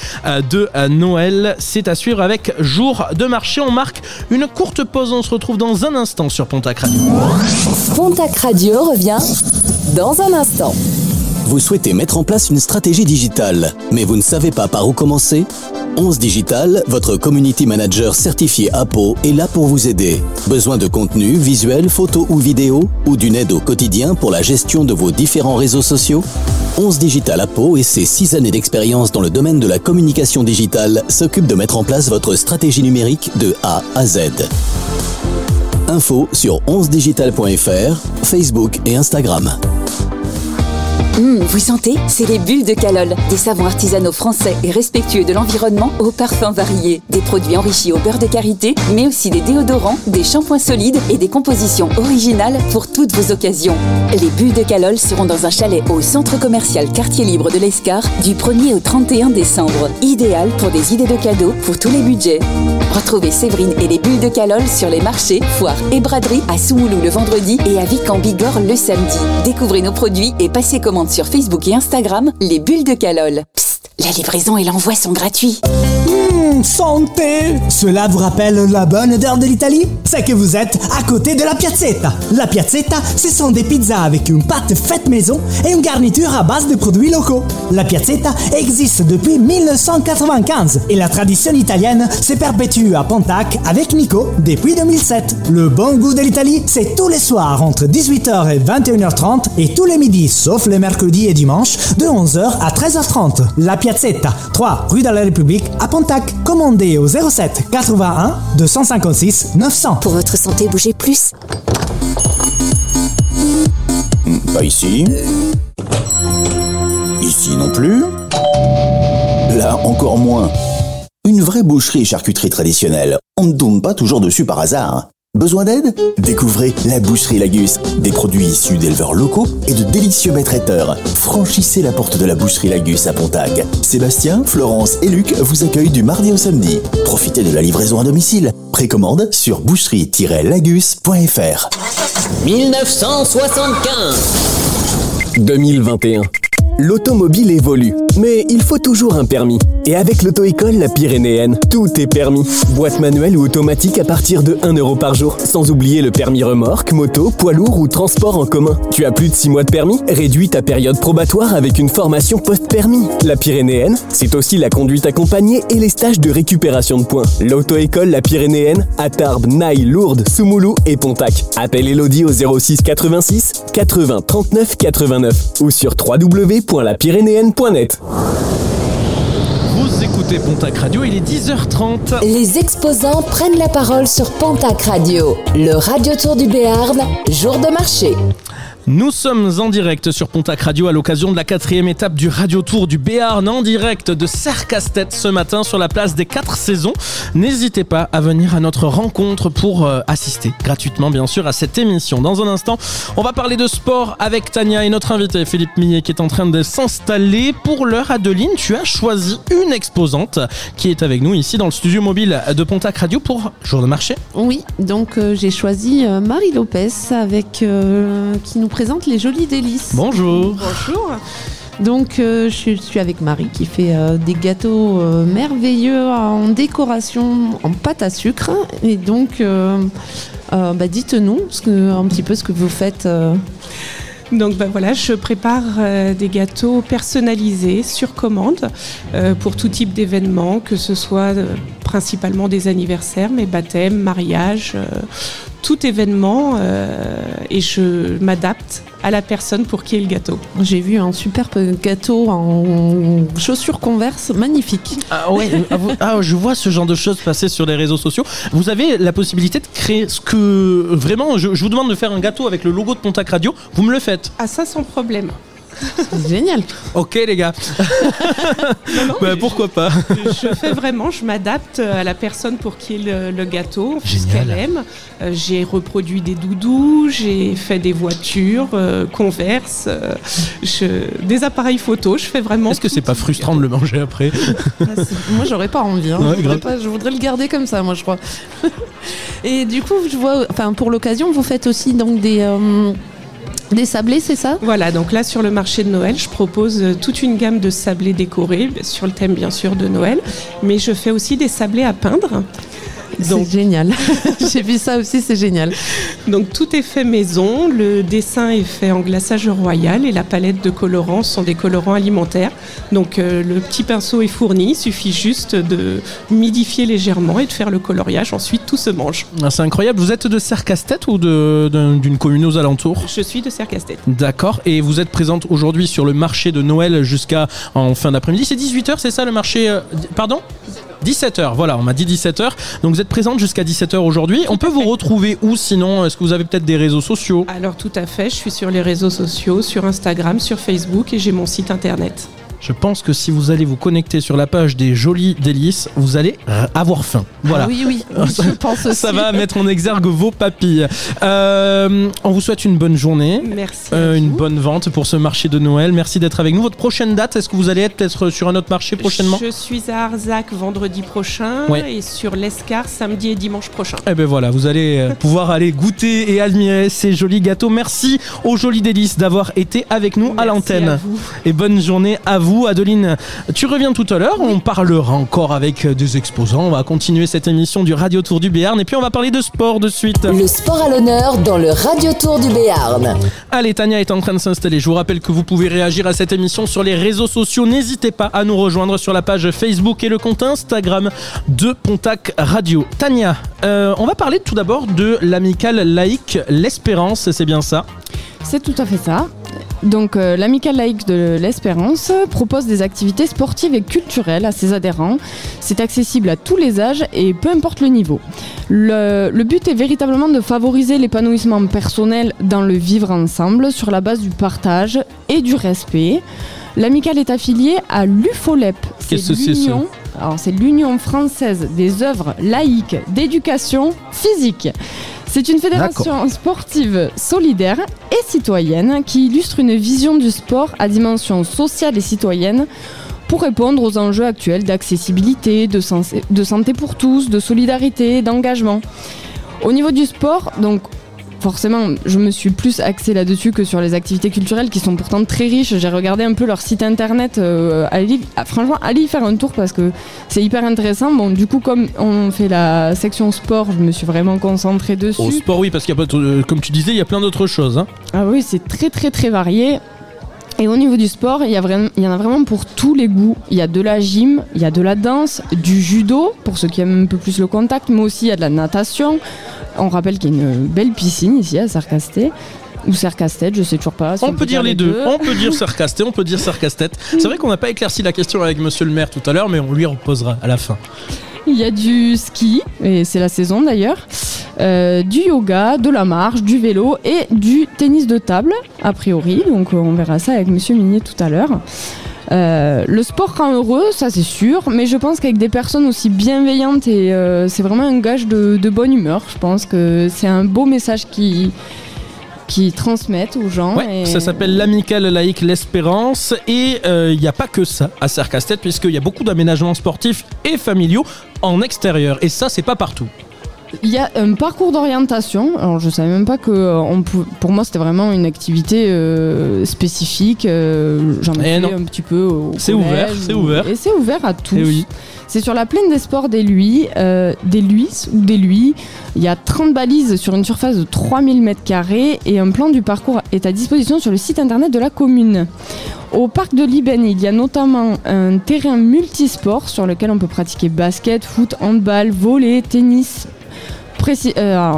de Noël. C'est à suivre avec Jour de marché. On marque une courte pause, on se retrouve dans un instant sur Pontacq Radio. Pontacq Radio revient dans un instant. Vous souhaitez mettre en place une stratégie digitale, mais vous ne savez pas par où commencer ? 11 Digital, votre community manager certifié APO, est là pour vous aider. Besoin de contenu, visuel, photo ou vidéo, ou d'une aide au quotidien pour la gestion de vos différents réseaux sociaux ? 11 Digital APO et ses 6 années d'expérience dans le domaine de la communication digitale s'occupent de mettre en place votre stratégie numérique de A à Z. Info sur 11digital.fr, Facebook et Instagram. Vous sentez ? C'est les bulles de Calol. Des savons artisanaux français et respectueux de l'environnement aux parfums variés. Des produits enrichis au beurre de karité, mais aussi des déodorants, des shampoings solides et des compositions originales pour toutes vos occasions. Les bulles de Calol seront dans un chalet au centre commercial Quartier Libre de Lescar du 1er au 31 décembre. Idéal pour des idées de cadeaux pour tous les budgets. Retrouvez Séverine et les bulles de Calol sur les marchés, foires et braderies à Soumoulou le vendredi et à Vic en Bigorre le samedi. Découvrez nos produits et passez commande sur Facebook et Instagram, les bulles de Calol. Psst, la livraison et l'envoi sont gratuits. santé! Cela vous rappelle la bonne odeur de l'Italie? C'est que vous êtes à côté de la piazzetta. La piazzetta, ce sont des pizzas avec une pâte faite maison et une garniture à base de produits locaux. La piazzetta existe depuis 1995 et la tradition italienne se perpétue à Pontacq avec Nico depuis 2007. Le bon goût de l'Italie, c'est tous les soirs entre 18h et 21h30 et tous les midis, sauf les mercredis et dimanches, de 11h à 13h30. La piazzetta, 3 rue de la République à Pontacq. Commandez au 07 81 256 900. Pour votre santé, bougez plus. Pas ici. Ici non plus. Là, encore moins. Une vraie boucherie et charcuterie traditionnelle. On ne tombe pas toujours dessus par hasard. Besoin d'aide? Découvrez la Boucherie Lagus. Des produits issus d'éleveurs locaux et de délicieux maîtres-traiteurs. Franchissez la porte de la Boucherie Lagus à Pontacq. Sébastien, Florence et Luc vous accueillent du mardi au samedi. Profitez de la livraison à domicile. Précommande sur boucherie-lagus.fr. 1975 2021. L'automobile évolue, mais il faut toujours un permis. Et avec l'auto-école La Pyrénéenne, tout est permis. Boîte manuelle ou automatique à partir de 1€ par jour. Sans oublier le permis remorque, moto, poids lourd ou transport en commun. Tu as plus de 6 mois de permis? Réduis ta période probatoire avec une formation post-permis. La Pyrénéenne, c'est aussi la conduite accompagnée et les stages de récupération de points. L'auto-école La Pyrénéenne à Tarbes, Naï, Lourdes, Soumoulou et Pontacq. Appelle Elodie au 06 86 80 39 89 ou sur www.lapyrénéenne.net. Vous écoutez Pontacq Radio, il est 10h30. Les exposants prennent la parole sur Pontacq Radio, le Radio Tour du Béarn, jour de marché. Nous sommes en direct sur Pontacq Radio à l'occasion de la 4e étape du Radio Tour du Béarn, en direct de Serres-Castet ce matin sur la place des 4 saisons. N'hésitez pas à venir à notre rencontre pour assister gratuitement bien sûr à cette émission. Dans un instant, on va parler de sport avec Tania et notre invité Philippe Milhet qui est en train de s'installer. Pour l'heure, Adeline, tu as choisi une exposante qui est avec nous ici dans le studio mobile de Pontacq Radio pour Jour de Marché. Oui, donc j'ai choisi Marie Lopez avec qui nous présente les jolies délices. Bonjour. Bonjour. Donc je suis avec Marie qui fait des gâteaux merveilleux en décoration, en pâte à sucre. Et donc dites-nous un petit peu ce que vous faites. Donc voilà, je prépare des gâteaux personnalisés sur commande pour tout type d'événements, que ce soit principalement des anniversaires, mais baptêmes, mariages, tout événement, et je m'adapte à la personne pour qui est le gâteau. J'ai vu un superbe gâteau en chaussures Converse, magnifique. Ah ouais, je vois ce genre de choses passer sur les réseaux sociaux. Vous avez la possibilité de créer ce que... Vraiment, je vous demande de faire un gâteau avec le logo de Pontacq Radio, vous me le faites. Ah ça, sans problème. C'est génial. Ok les gars. Non, pourquoi pas. Je fais vraiment, je m'adapte à la personne pour qui est le gâteau, ce qu'elle aime. J'ai reproduit des doudous, j'ai fait des voitures, Converse, des appareils photo. Je fais vraiment. Est-ce que c'est pas frustrant de le manger après? Moi j'aurais pas envie. Hein. Ouais, je voudrais le garder comme ça, moi je crois. Et du coup je vois, enfin pour l'occasion vous faites aussi donc des sablés, c'est ça? Voilà, donc là sur le marché de Noël, je propose toute une gamme de sablés décorés, sur le thème bien sûr de Noël, mais je fais aussi des sablés à peindre. Donc... C'est génial, j'ai vu ça aussi, c'est génial. Donc tout est fait maison, le dessin est fait en glaçage royal et la palette de colorants sont des colorants alimentaires. Donc le petit pinceau est fourni, il suffit juste de humidifier légèrement et de faire le coloriage, ensuite tout se mange. Ah, c'est incroyable, vous êtes de Serres-Castet ou d'une commune aux alentours? Je suis de Serres-Castet. D'accord, et vous êtes présente aujourd'hui sur le marché de Noël jusqu'à en fin d'après-midi, c'est 18h c'est ça le marché, pardon? 17h, voilà, on m'a dit 17h. Donc vous êtes présente jusqu'à 17h aujourd'hui. On peut vous retrouver où sinon? Est-ce que vous avez peut-être des réseaux sociaux? Alors tout à fait, je suis sur les réseaux sociaux, sur Instagram, sur Facebook et j'ai mon site internet. Je pense que si vous allez vous connecter sur la page des Jolies Délices, vous allez avoir faim. Voilà. Ah oui, je pense aussi. Ça va mettre en exergue vos papilles. On vous souhaite une bonne journée. Merci. Une bonne vente pour ce marché de Noël. Merci d'être avec nous. Votre prochaine date, est-ce que vous allez être peut-être sur un autre marché prochainement? Je suis à Arzac vendredi prochain et sur Lescar samedi et dimanche prochain. Eh bien voilà, vous allez pouvoir aller goûter et admirer ces jolis gâteaux. Merci aux Jolies Délices d'avoir été avec nous. Merci à l'antenne. À vous. Et bonne journée à vous. vous. Adeline, tu reviens tout à l'heure. On parlera encore avec des exposants. On va continuer cette émission du Radio Tour du Béarn. Et puis, on va parler de sport de suite. Le sport à l'honneur dans le Radio Tour du Béarn. Allez, Tania est en train de s'installer. Je vous rappelle que vous pouvez réagir à cette émission sur les réseaux sociaux. N'hésitez pas à nous rejoindre sur la page Facebook et le compte Instagram de Pontacq Radio. Tania, on va parler tout d'abord de l'amicale laïque L'Espérance, c'est bien ça? C'est tout à fait ça. Donc l'amicale laïque de l'Espérance propose des activités sportives et culturelles à ses adhérents. C'est accessible à tous les âges et peu importe le niveau. Le but est véritablement de favoriser l'épanouissement personnel dans le vivre ensemble sur la base du partage et du respect. L'amicale est affiliée à l'UFOLEP. C'est l'Union française des œuvres laïques d'éducation physique. C'est une fédération sportive solidaire et citoyenne qui illustre une vision du sport à dimension sociale et citoyenne pour répondre aux enjeux actuels d'accessibilité, de santé pour tous, de solidarité, d'engagement. Au niveau du sport, donc forcément, je me suis plus axée là-dessus que sur les activités culturelles qui sont pourtant très riches. J'ai regardé un peu leur site internet. Franchement, allez y faire un tour parce que c'est hyper intéressant. Bon, du coup, comme on fait la section sport, je me suis vraiment concentrée dessus. Au sport, oui, parce qu'il y a pas, comme tu disais, il y a plein d'autres choses. Hein. Ah oui, c'est très, très, très varié. Et au niveau du sport, il y en a vraiment pour tous les goûts. Il y a de la gym, il y a de la danse, du judo, pour ceux qui aiment un peu plus le contact, mais aussi il y a de la natation. On rappelle qu'il y a une belle piscine ici à Serres-Castet. Ou Serres-Castet, je sais toujours pas. Si on peut dire les deux. On peut dire Serres-Castet, on peut dire Serres-Castet. C'est vrai qu'on n'a pas éclairci la question avec monsieur le maire tout à l'heure, mais on lui reposera à la fin. Il y a du ski, et c'est la saison d'ailleurs, du yoga, de la marche, du vélo et du tennis de table, a priori. Donc on verra ça avec monsieur Milhet tout à l'heure. Le sport rend heureux, ça c'est sûr, mais je pense qu'avec des personnes aussi bienveillantes, et c'est vraiment un gage de bonne humeur. Je pense que c'est un beau message qui transmettent aux gens. Ouais, et... Ça s'appelle l'amicale laïque L'Espérance et il n'y a pas que ça à Serres-Castet puisqu'il y a beaucoup d'aménagements sportifs et familiaux en extérieur et ça c'est pas partout. Il y a un parcours d'orientation. Alors je savais même pas que pour moi c'était vraiment une activité spécifique. J'en ai fait un petit peu au collège. C'est ouvert. Et c'est ouvert à tous. Oui. C'est sur la plaine des sports des Luys, il y a 30 balises sur une surface de 3000 m² et un plan du parcours est à disposition sur le site internet de la commune. Au parc de Libène, il y a notamment un terrain multisport sur lequel on peut pratiquer basket, foot, handball, volley, tennis.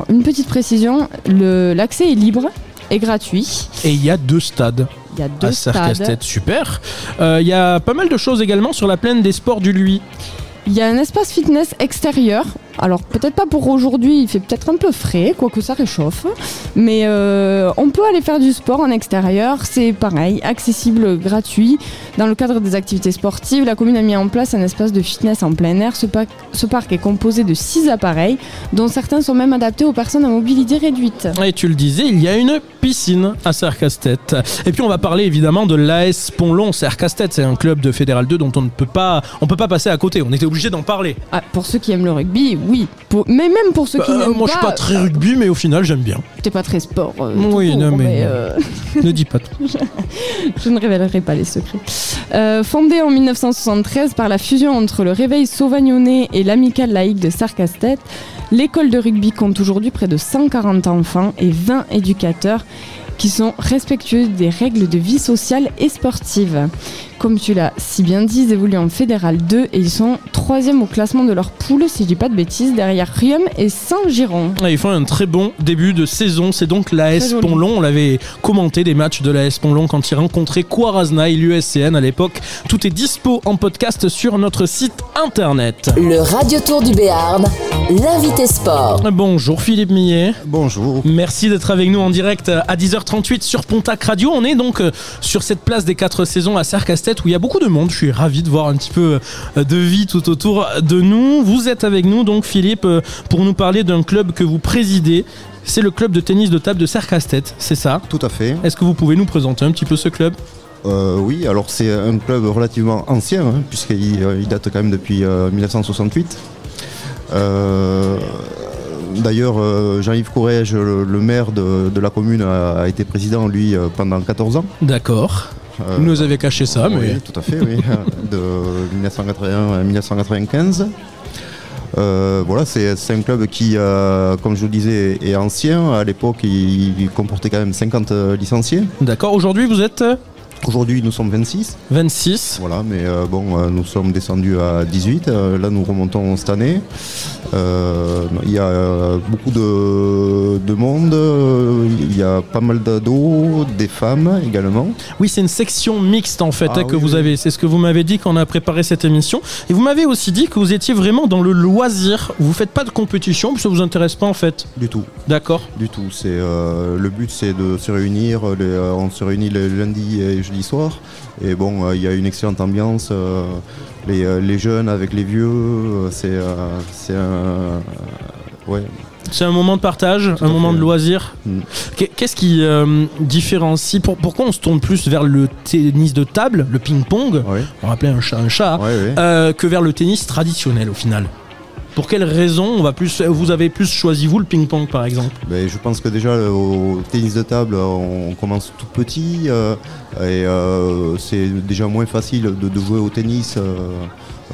Une petite précision, l'accès est libre et gratuit. Et il y a deux stades. Il y a deux stades. À Serres-Castet, super. Il y a pas mal de choses également sur la plaine des sports du Luys. Il y a un espace fitness extérieur. Alors peut-être pas pour aujourd'hui, il fait peut-être un peu frais, quoique ça réchauffe. Mais on peut aller faire du sport en extérieur, c'est pareil, accessible, gratuit. Dans le cadre des activités sportives, la commune a mis en place un espace de fitness en plein air. Ce parc est composé de 6 appareils, dont certains sont même adaptés aux personnes à mobilité réduite. Et tu le disais, il y a une piscine à Serres-Castet. Et puis on va parler évidemment de l'AS Pont Long. Serres-Castet, c'est un club de Fédéral 2 dont on ne peut pas passer à côté, on était obligé d'en parler. Ah, pour ceux qui aiment le rugby, oui, mais même pour ceux qui n'aiment pas... Moi, je suis pas très rugby, mais au final, j'aime bien. T'es pas très sport. Ne dis pas tout. Je ne révélerai pas les secrets. Fondé en 1973 par la fusion entre le Réveil Sauvagnonnais et l'Amicale laïque de Serres-Castet, l'école de rugby compte aujourd'hui près de 140 enfants et 20 éducateurs qui sont respectueux des règles de vie sociale et sportive. Comme tu l'as si bien dit, ils évoluent en Fédéral 2 et ils sont 3e au classement de leur poule, si je dis pas de bêtises, derrière Riom et Saint-Giron. Ils font un très bon début de saison, c'est donc l'AS Pont Long. On l'avait commenté des matchs de l'AS Pont Long quand ils rencontraient Khwarrazmshaïl, l'USCN à l'époque. Tout est dispo en podcast sur notre site internet. Le Radio Tour du Béarn, l'invité sport. Bonjour Philippe Milhet. Bonjour. Merci d'être avec nous en direct à 10h38 sur Pontacq Radio. On est donc sur cette place des 4 saisons à Serres-Castet où il y a beaucoup de monde. Je suis ravi de voir un petit peu de vie tout autour de nous. Vous êtes avec nous donc Philippe pour nous parler d'un club que vous présidez. C'est le club de tennis de table de Serres-Castet, c'est ça? Tout à fait. Est-ce que vous pouvez nous présenter un petit peu ce club? Oui, alors c'est un club relativement ancien hein, puisqu'il date quand même depuis 1968. D'ailleurs, Jean-Yves Courrèges, le maire de la commune, a été président, lui, pendant 14 ans. D'accord. Vous nous avez caché ça, mais... Oui, tout à fait, oui. De 1981 à 1995. Voilà, c'est un club qui, comme je vous le disais, est ancien. À l'époque, il comportait quand même 50 licenciés. D'accord. Aujourd'hui, vous êtes... Aujourd'hui, nous sommes 26. 26. Voilà, mais bon, nous sommes descendus à 18. Là, nous remontons cette année. Il y a beaucoup de monde. Il y a pas mal d'ados, des femmes également. Oui, c'est une section mixte, en fait, que vous avez. C'est ce que vous m'avez dit quand on a préparé cette émission. Et vous m'avez aussi dit que vous étiez vraiment dans le loisir. Vous ne faites pas de compétition, parce que ça ne vous intéresse pas, en fait. Du tout. D'accord. Du tout. C'est, le but, c'est de se réunir. On se réunit le lundi et jeudi soir. Et bon, il y a une excellente ambiance. Les jeunes avec les vieux, ouais. C'est un moment de partage, un moment de loisir. Qu'est-ce qui différencie, pourquoi on se tourne plus vers le tennis de table, le ping-pong, oui, on va appeler un chat, oui, oui, que vers le tennis traditionnel au final? Pour quelles raisons vous avez plus choisi, vous, le ping-pong, par exemple? Ben, je pense que déjà, au tennis de table, on commence tout petit. C'est déjà moins facile de jouer au tennis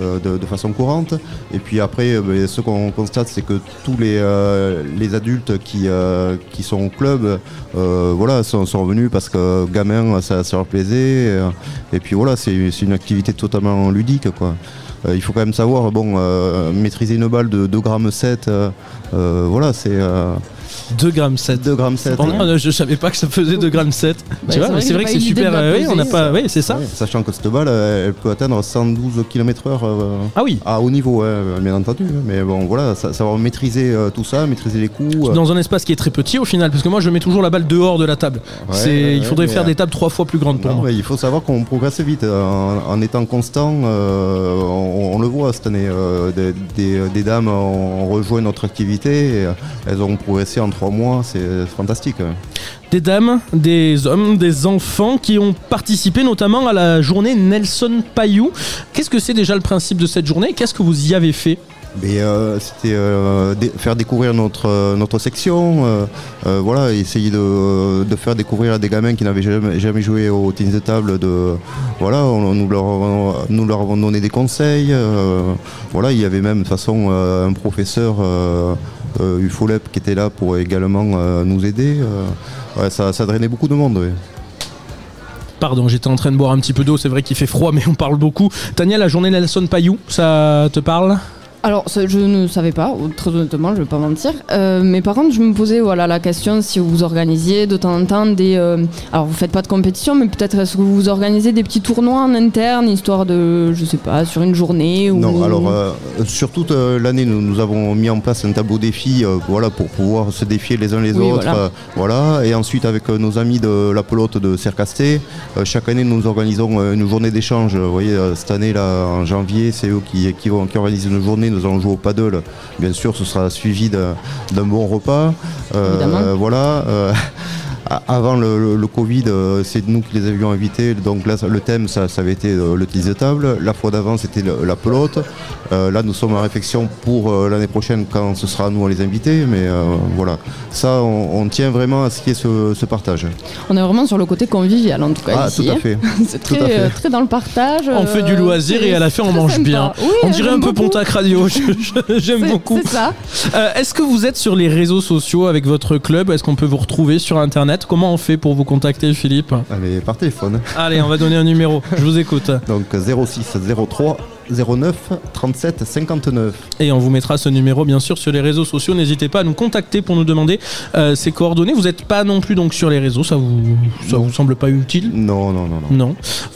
de façon courante. Et puis après, ce qu'on constate, c'est que tous les adultes qui sont au club voilà, sont revenus parce que gamins, ça leur plaisait. Et puis voilà, c'est une activité totalement ludique, quoi. Il faut quand même savoir, bon, maîtriser une balle de 2,7 grammes, voilà, c'est... 2,7 grammes. 2,7 grammes. Je savais pas que ça faisait 2,7 grammes. Bah, tu vois, c'est vrai que c'est super. Oui, on n'a pas. Oui, c'est ça. Ouais, sachant que cette balle, elle peut atteindre 112 km/h. Ah oui. À haut niveau, bien entendu. Mais bon, voilà, savoir maîtriser tout ça, maîtriser les coups. Dans un espace qui est très petit au final, parce que moi, je mets toujours la balle dehors de la table. Ouais, il faudrait faire des tables 3 fois plus grandes pour moi. Il faut savoir qu'on progresse vite en étant constant. On le voit cette année. Des dames ont rejoint notre activité. Elles ont progressé en 3 mois, c'est fantastique. Des dames, des hommes, des enfants qui ont participé notamment à la journée Nelson Payou. Qu'est-ce que c'est déjà le principe de cette journée? Qu'est-ce que vous y avez fait? C'était faire découvrir notre section, voilà, essayer de faire découvrir à des gamins qui n'avaient jamais joué au tennis de table. Voilà, nous leur avons donné des conseils. Voilà, il y avait même de toute façon un professeur Ufolep qui était là pour également nous aider. Ouais, ça drainait beaucoup de monde. Ouais. Pardon, j'étais en train de boire un petit peu d'eau, c'est vrai qu'il fait froid mais on parle beaucoup. Tania, la journée Nelson Payou, ça te parle ? Alors, je ne savais pas, très honnêtement, je ne vais pas mentir. Mais par contre, je me posais la question si vous organisiez de temps en temps des... alors, vous ne faites pas de compétition, mais peut-être est-ce que vous organisez des petits tournois en interne, histoire de, je ne sais pas, sur une journée ou... Non, alors, sur toute l'année, nous avons mis en place un tableau défi voilà, pour pouvoir se défier les uns les autres. Voilà. Voilà. Et ensuite, avec nos amis de la pelote de Serres-Castet, chaque année, nous organisons une journée d'échange. Vous voyez, cette année, là, en janvier, c'est eux qui organisent une journée. Nous allons jouer au paddle, bien sûr, ce sera suivi d'un bon repas. Voilà. Avant le Covid, c'est nous qui les avions invités. Donc là, le thème, ça avait été le tennis de table. La fois d'avant, c'était la pelote. Là, nous sommes en réflexion pour l'année prochaine, quand ce sera à nous à les inviter. Mais voilà, ça, on tient vraiment à ce qu'il y ait ce partage. On est vraiment sur le côté convivial, en tout cas. Ah, ici. Tout à fait. C'est très, très dans le partage. On fait du loisir et à la fin, on mange bien. Oui, on dirait un peu Pontacq Radio. J'aime beaucoup. C'est ça. Est-ce que vous êtes sur les réseaux sociaux avec votre club? Est-ce qu'on peut vous retrouver sur Internet? Comment on fait pour vous contacter, Philippe? Allez, par téléphone. Allez, on va donner un numéro. Je vous écoute. Donc 06 03 09 37 59. Et on vous mettra ce numéro, bien sûr, sur les réseaux sociaux. N'hésitez pas à nous contacter pour nous demander ces coordonnées. Vous n'êtes pas non plus donc sur les réseaux. Ça vous semble pas utile? Non.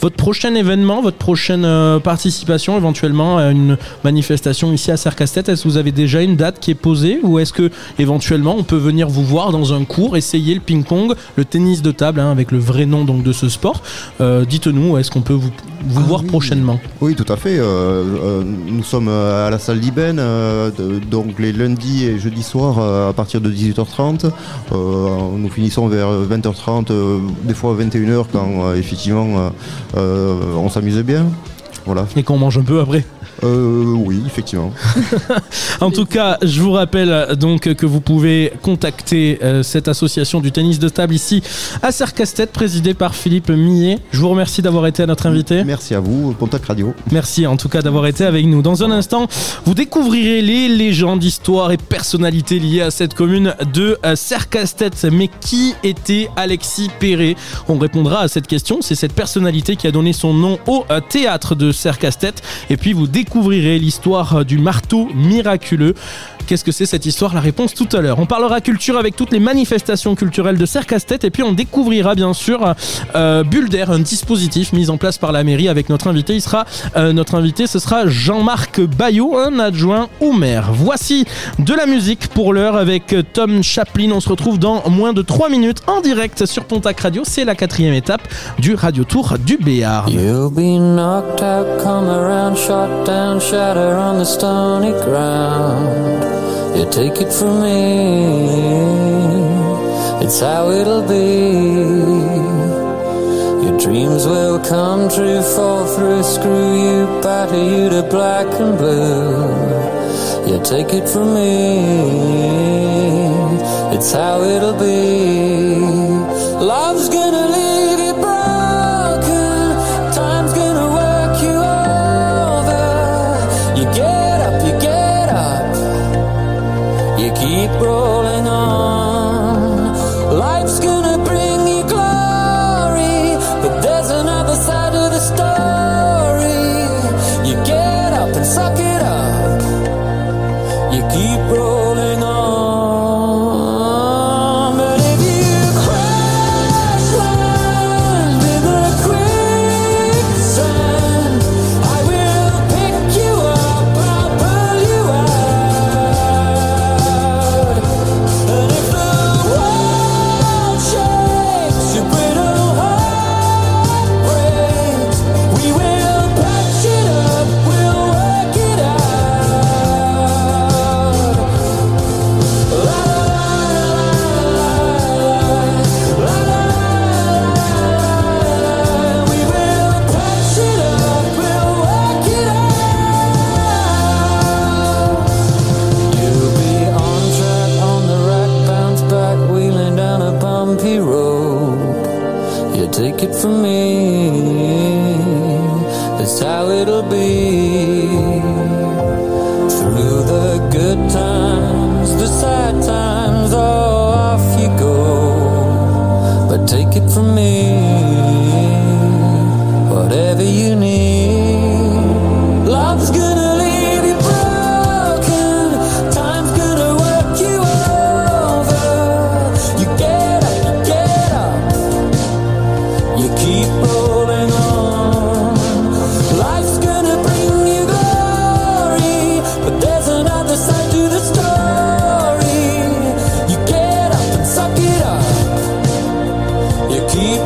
Votre prochain événement, votre prochaine participation, éventuellement à une manifestation ici à Serres-Castet, est-ce que vous avez déjà une date qui est posée? Ou est-ce que éventuellement on peut venir vous voir dans un cours, essayer le ping-pong, le tennis de table, avec le vrai nom donc, de ce sport? Dites-nous, est-ce qu'on peut vous voir prochainement? Oui, tout à fait. Nous sommes à la salle Liben, donc les lundis et jeudis soirs à partir de 18h30. Nous finissons vers 20h30, des fois 21h quand effectivement on s'amuse bien. Voilà. Et qu'on mange un peu après. Oui, effectivement. En tout cas, je vous rappelle donc que vous pouvez contacter cette association du tennis de table ici à Serres-Castet, présidée par Philippe Milhet. Je vous remercie d'avoir été notre invité. Merci à vous, Pontacq Radio. Merci en tout cas d'avoir été avec nous. Dans un instant, vous découvrirez les légendes, histoires et personnalités liées à cette commune de Serres-Castet. Mais qui était Alexis Perret ? On répondra à cette question. C'est cette personnalité qui a donné son nom au théâtre de Serres-Castet. Et puis vous découvrirez l'histoire du marteau miraculeux. Qu'est-ce que c'est cette histoire ? La réponse tout à l'heure. On parlera culture avec toutes les manifestations culturelles de Serres-Castet. Et puis on découvrira bien sûr Bulles d'Air, un dispositif mis en place par la mairie avec notre invité. Ce sera Jean-Marc Bayaut, un adjoint au maire. Voici de la musique pour l'heure avec Tom Chaplin. On se retrouve dans moins de 3 minutes en direct sur Pontacq Radio. C'est la 4e étape du Radio Tour du Béarn. You'll be knocked out, come around, shot down, shatter on the stony ground. You take it from me, it's how it'll be. Your dreams will come true, fall through, screw you, batter you to black and blue. You take it from me, it's how it'll be. Love's gonna leave you broken, time's gonna work you over. You get up, you get you keep rolling on. Life's gonna bring you glory, but there's another side to the story. You get up and suck it up, you keep rolling on. But if you crash land in the quicksand, I will pick you up, I'll pull you out. Take it from me, that's how it'll be. Through the good times, the sad times, oh, off you go. But take it from me, whatever you need, love's gonna. Keep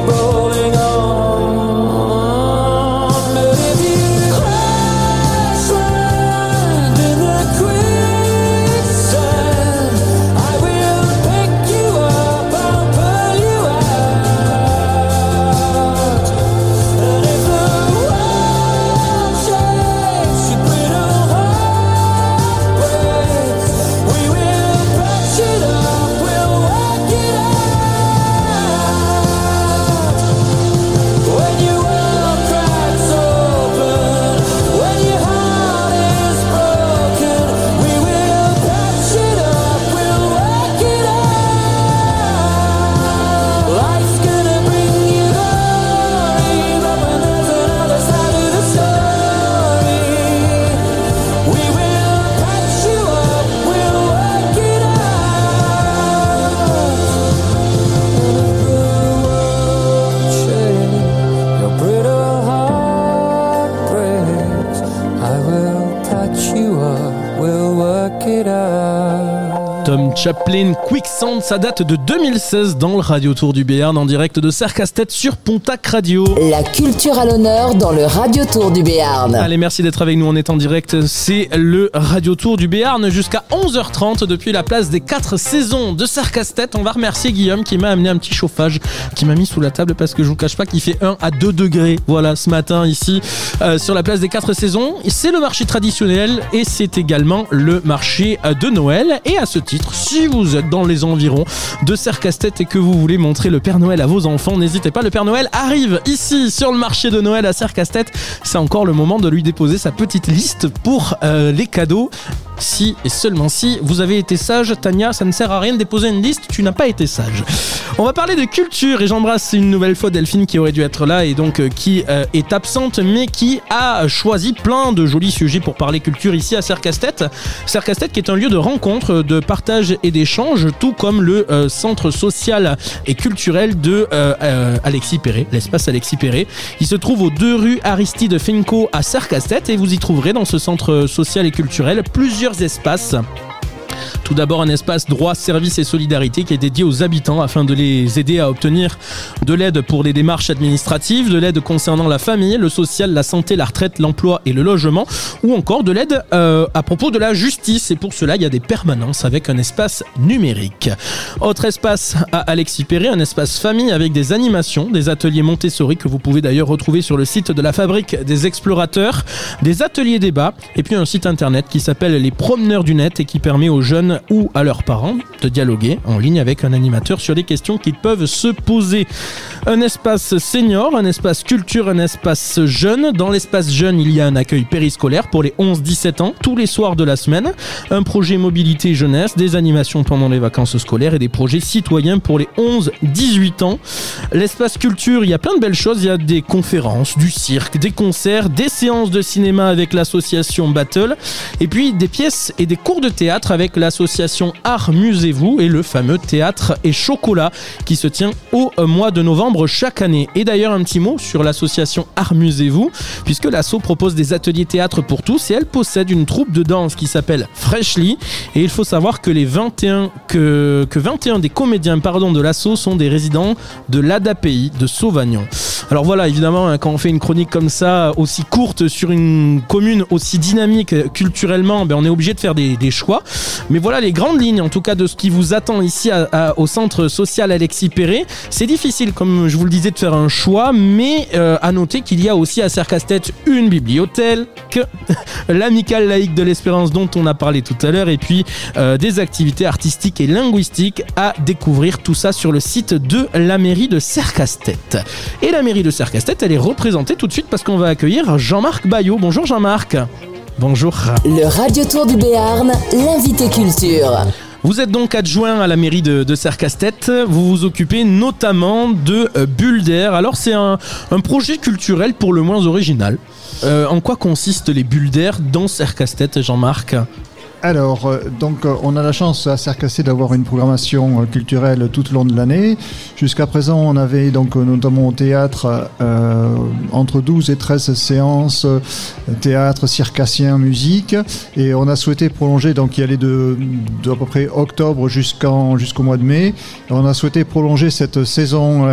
Chaplin, Quicksand, ça date de 2016 dans le Radio Tour du Béarn en direct de Serres-Castet sur Pontacq Radio. La culture à l'honneur dans le Radio Tour du Béarn. Allez, merci d'être avec nous, on est en direct, c'est le Radio Tour du Béarn jusqu'à 11h30 depuis la place des 4 saisons de Serres-Castet. On va remercier Guillaume qui m'a amené un petit chauffage, qui m'a mis sous la table parce que je vous cache pas qu'il fait 1 à 2 degrés, voilà, ce matin ici sur la place des 4 saisons. C'est le marché traditionnel et c'est également le marché de Noël. Et à ce titre, si vous êtes dans les environs de Serres-Castet et que vous voulez montrer le Père Noël à vos enfants, n'hésitez pas, le Père Noël arrive ici sur le marché de Noël à Serres-Castet. C'est encore le moment de lui déposer sa petite liste pour les cadeaux. Si et seulement si vous avez été sage, Tania, ça ne sert à rien de déposer une liste, tu n'as pas été sage. On va parler de culture et j'embrasse une nouvelle fois Delphine qui aurait dû être là et donc qui est absente mais qui a choisi plein de jolis sujets pour parler culture ici à Serres-Castet. Serres-Castet qui est un lieu de rencontre, de partage et d'échange, tout comme le centre social et culturel de Alexis Perret, l'espace Alexis Perret. Il se trouve aux 2 rues Aristide Finco à Serres-Castet et vous y trouverez dans ce centre social et culturel plusieurs espaces. Tout d'abord, un espace droit, services et solidarité qui est dédié aux habitants afin de les aider à obtenir de l'aide pour les démarches administratives, de l'aide concernant la famille, le social, la santé, la retraite, l'emploi et le logement, ou encore de l'aide à propos de la justice. Et pour cela, il y a des permanences avec un espace numérique. Autre espace à Alexis Perret, un espace famille avec des animations, des ateliers Montessori que vous pouvez d'ailleurs retrouver sur le site de la Fabrique des Explorateurs, des ateliers débats et puis un site internet qui s'appelle Les Promeneurs du Net et qui permet aux jeunes ou à leurs parents de dialoguer en ligne avec un animateur sur des questions qu'ils peuvent se poser. Un espace senior, un espace culture, un espace jeune. Dans l'espace jeune, il y a un accueil périscolaire pour les 11-17 ans, tous les soirs de la semaine. Un projet mobilité jeunesse, des animations pendant les vacances scolaires et des projets citoyens pour les 11-18 ans. L'espace culture, il y a plein de belles choses. Il y a des conférences, du cirque, des concerts, des séances de cinéma avec l'association Battle et puis des pièces et des cours de théâtre avec l'association Art'Musez-vous et le fameux Théâtre et Chocolat qui se tient au mois de novembre chaque année. Et d'ailleurs un petit mot sur l'association Art'Musez-vous puisque l'asso propose des ateliers théâtre pour tous et elle possède une troupe de danse qui s'appelle Freshly et il faut savoir que 21 des comédiens de l'asso sont des résidents de l'ADAPI de Sauvagnon. Alors voilà, évidemment, quand on fait une chronique comme ça, aussi courte sur une commune aussi dynamique culturellement, on est obligé de faire des choix. Mais voilà les grandes lignes, en tout cas, de ce qui vous attend ici au centre social Alexis Perret. C'est difficile, comme je vous le disais, de faire un choix, mais à noter qu'il y a aussi à Serres-Castet une bibliothèque, l'amicale laïque de l'espérance dont on a parlé tout à l'heure, et puis des activités artistiques et linguistiques à découvrir. Tout ça sur le site de la mairie de Serres-Castet. Et la mairie de Serres-Castet, elle est représentée tout de suite parce qu'on va accueillir Jean-Marc Bayaut. Bonjour Jean-Marc. Bonjour. Le Radio Tour du Béarn, l'invité culture. Vous êtes donc adjoint à la mairie de Serres-Castet. Vous vous occupez notamment de Bulles d'Air. Alors c'est un projet culturel pour le moins original. En quoi consistent les Bulles d'Air dans Serres-Castet, Jean-Marc ? Alors, on a la chance à Serres-Castet d'avoir une programmation culturelle tout au long de l'année. Jusqu'à présent, on avait notamment au théâtre entre 12 et 13 séances, théâtre, circassien, musique. Et on a souhaité prolonger, donc y aller de à peu près octobre jusqu'au mois de mai. Et on a souhaité prolonger cette saison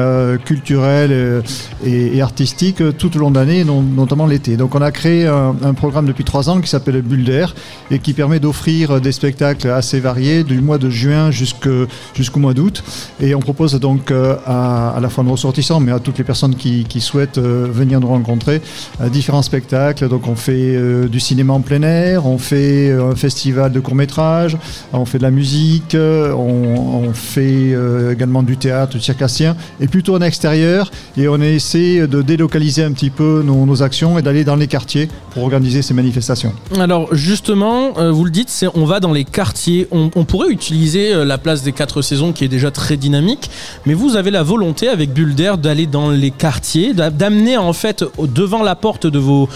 culturelle et artistique tout au long de l'année, notamment l'été. Donc on a créé un programme depuis 3 ans qui s'appelle Bulles d'Air et qui permet d'offrir des spectacles assez variés du mois de juin jusqu'au mois d'août et on propose donc à la fois nos ressortissants mais à toutes les personnes qui souhaitent venir nous rencontrer différents spectacles. Donc on fait du cinéma en plein air, on fait un festival de court-métrage, on fait de la musique, on fait également du théâtre, du circassien et plutôt en extérieur et on essaie de délocaliser un petit peu nos actions et d'aller dans les quartiers pour organiser ces manifestations. Alors justement, vous le dites, on va dans les quartiers. On pourrait utiliser la place des 4 saisons qui est déjà très dynamique, mais vous avez la volonté avec Bulles d'Air d'aller dans les quartiers, d'amener en fait devant la porte de vos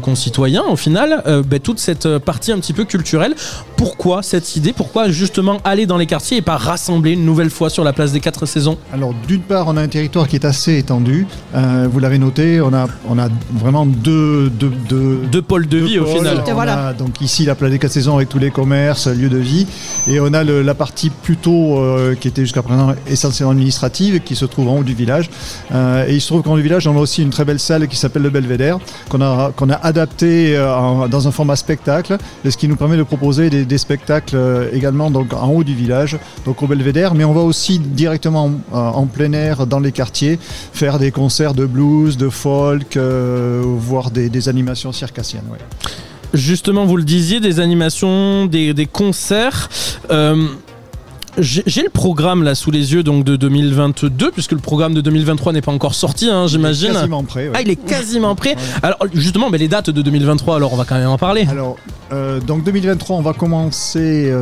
concitoyens au final toute cette partie un petit peu culturelle. pourquoi cette idée ? Pourquoi justement aller dans les quartiers et pas rassembler une nouvelle fois sur la place des 4 saisons ? Alors d'une part, on a un territoire qui est assez étendu. Vous l'avez noté, on a vraiment deux pôles de vie au final. Voilà. Donc ici, la place des 4 saisons avec tous les commerces, lieux de vie. Et on a la partie plutôt qui était jusqu'à présent essentiellement administrative qui se trouve en haut du village. Et il se trouve qu'en haut du village, on a aussi une très belle salle qui s'appelle le Belvédère qu'on a adaptée dans un format spectacle, ce qui nous permet de proposer des spectacles également donc, en haut du village, donc au Belvédère. Mais on va aussi directement en plein air dans les quartiers faire des concerts de blues, de folk, voire des animations circassiennes. Ouais. Justement, vous le disiez, des animations, des concerts. J'ai le programme là sous les yeux donc de 2022, puisque le programme de 2023 n'est pas encore sorti, j'imagine. Il est quasiment prêt. Ouais. Ah, il est quasiment prêt. Alors justement, les dates de 2023, alors on va quand même en parler. Alors donc 2023, on va commencer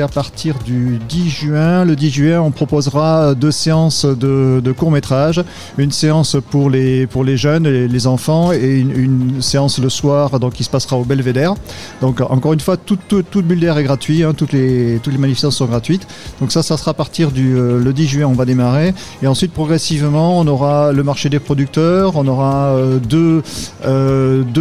à partir du 10 juin. Le 10 juin, on proposera 2 séances de courts-métrages, une séance pour les jeunes, les enfants, et une séance le soir, donc qui se passera au Belvédère. Donc encore une fois, toute Bulles d'Air est gratuite, toutes les manifestations sont gratuites. Donc ça sera à partir du le 10 juillet, on va démarrer. Et ensuite, progressivement, on aura le marché des producteurs. On aura deux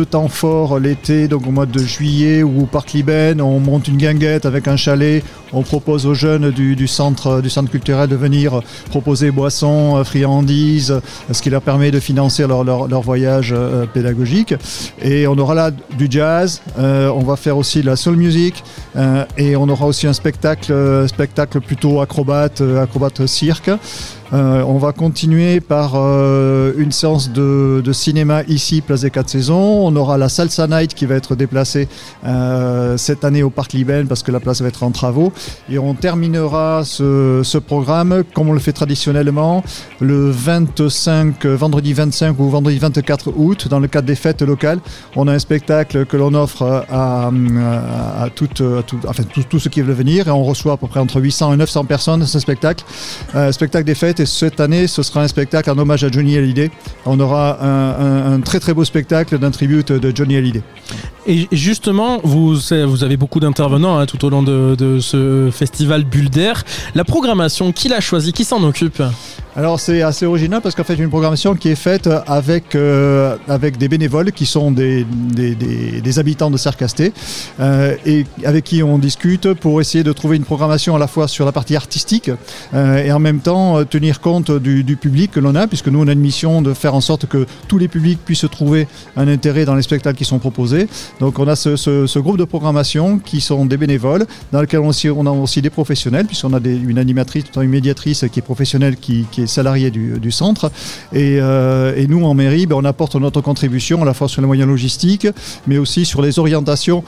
temps forts l'été, donc au mois de juillet, où au Parc Libène, on monte une guinguette avec un chalet. On propose aux jeunes du centre culturel de venir proposer boissons, friandises, ce qui leur permet de financer leur voyage pédagogique. Et on aura là du jazz. On va faire aussi de la soul music. Et on aura aussi un spectacle plutôt acrobate cirque. On va continuer par une séance de cinéma ici, place des 4 saisons. On aura la Salsa Night qui va être déplacée cette année au Parc Libène parce que la place va être en travaux. Et on terminera ce programme comme on le fait traditionnellement le vendredi 25 ou vendredi 24 août dans le cadre des fêtes locales. On a un spectacle que l'on offre à tous ceux qui veulent venir et on reçoit à peu près entre 800 et 900 personnes à ce spectacle. Spectacle des fêtes. Et cette année, ce sera un spectacle en hommage à Johnny Hallyday. On aura un très très beau spectacle d'un tribute de Johnny Hallyday. Et justement, vous avez beaucoup d'intervenants tout au long de ce festival Bulles d'Air. La programmation, qui l'a choisie, qui s'en occupe ? Alors c'est assez original parce qu'en fait une programmation qui est faite avec des bénévoles qui sont des habitants de Serres-Castet et avec qui on discute pour essayer de trouver une programmation à la fois sur la partie artistique et en même temps tenir compte du public que l'on a, puisque nous on a une mission de faire en sorte que tous les publics puissent trouver un intérêt dans les spectacles qui sont proposés. Donc on a ce groupe de programmation qui sont des bénévoles dans lequel on a aussi des professionnels, puisqu'on a une animatrice, une médiatrice qui est professionnelle qui salariés du centre et nous en mairie on apporte notre contribution à la fois sur les moyens logistiques mais aussi sur les orientations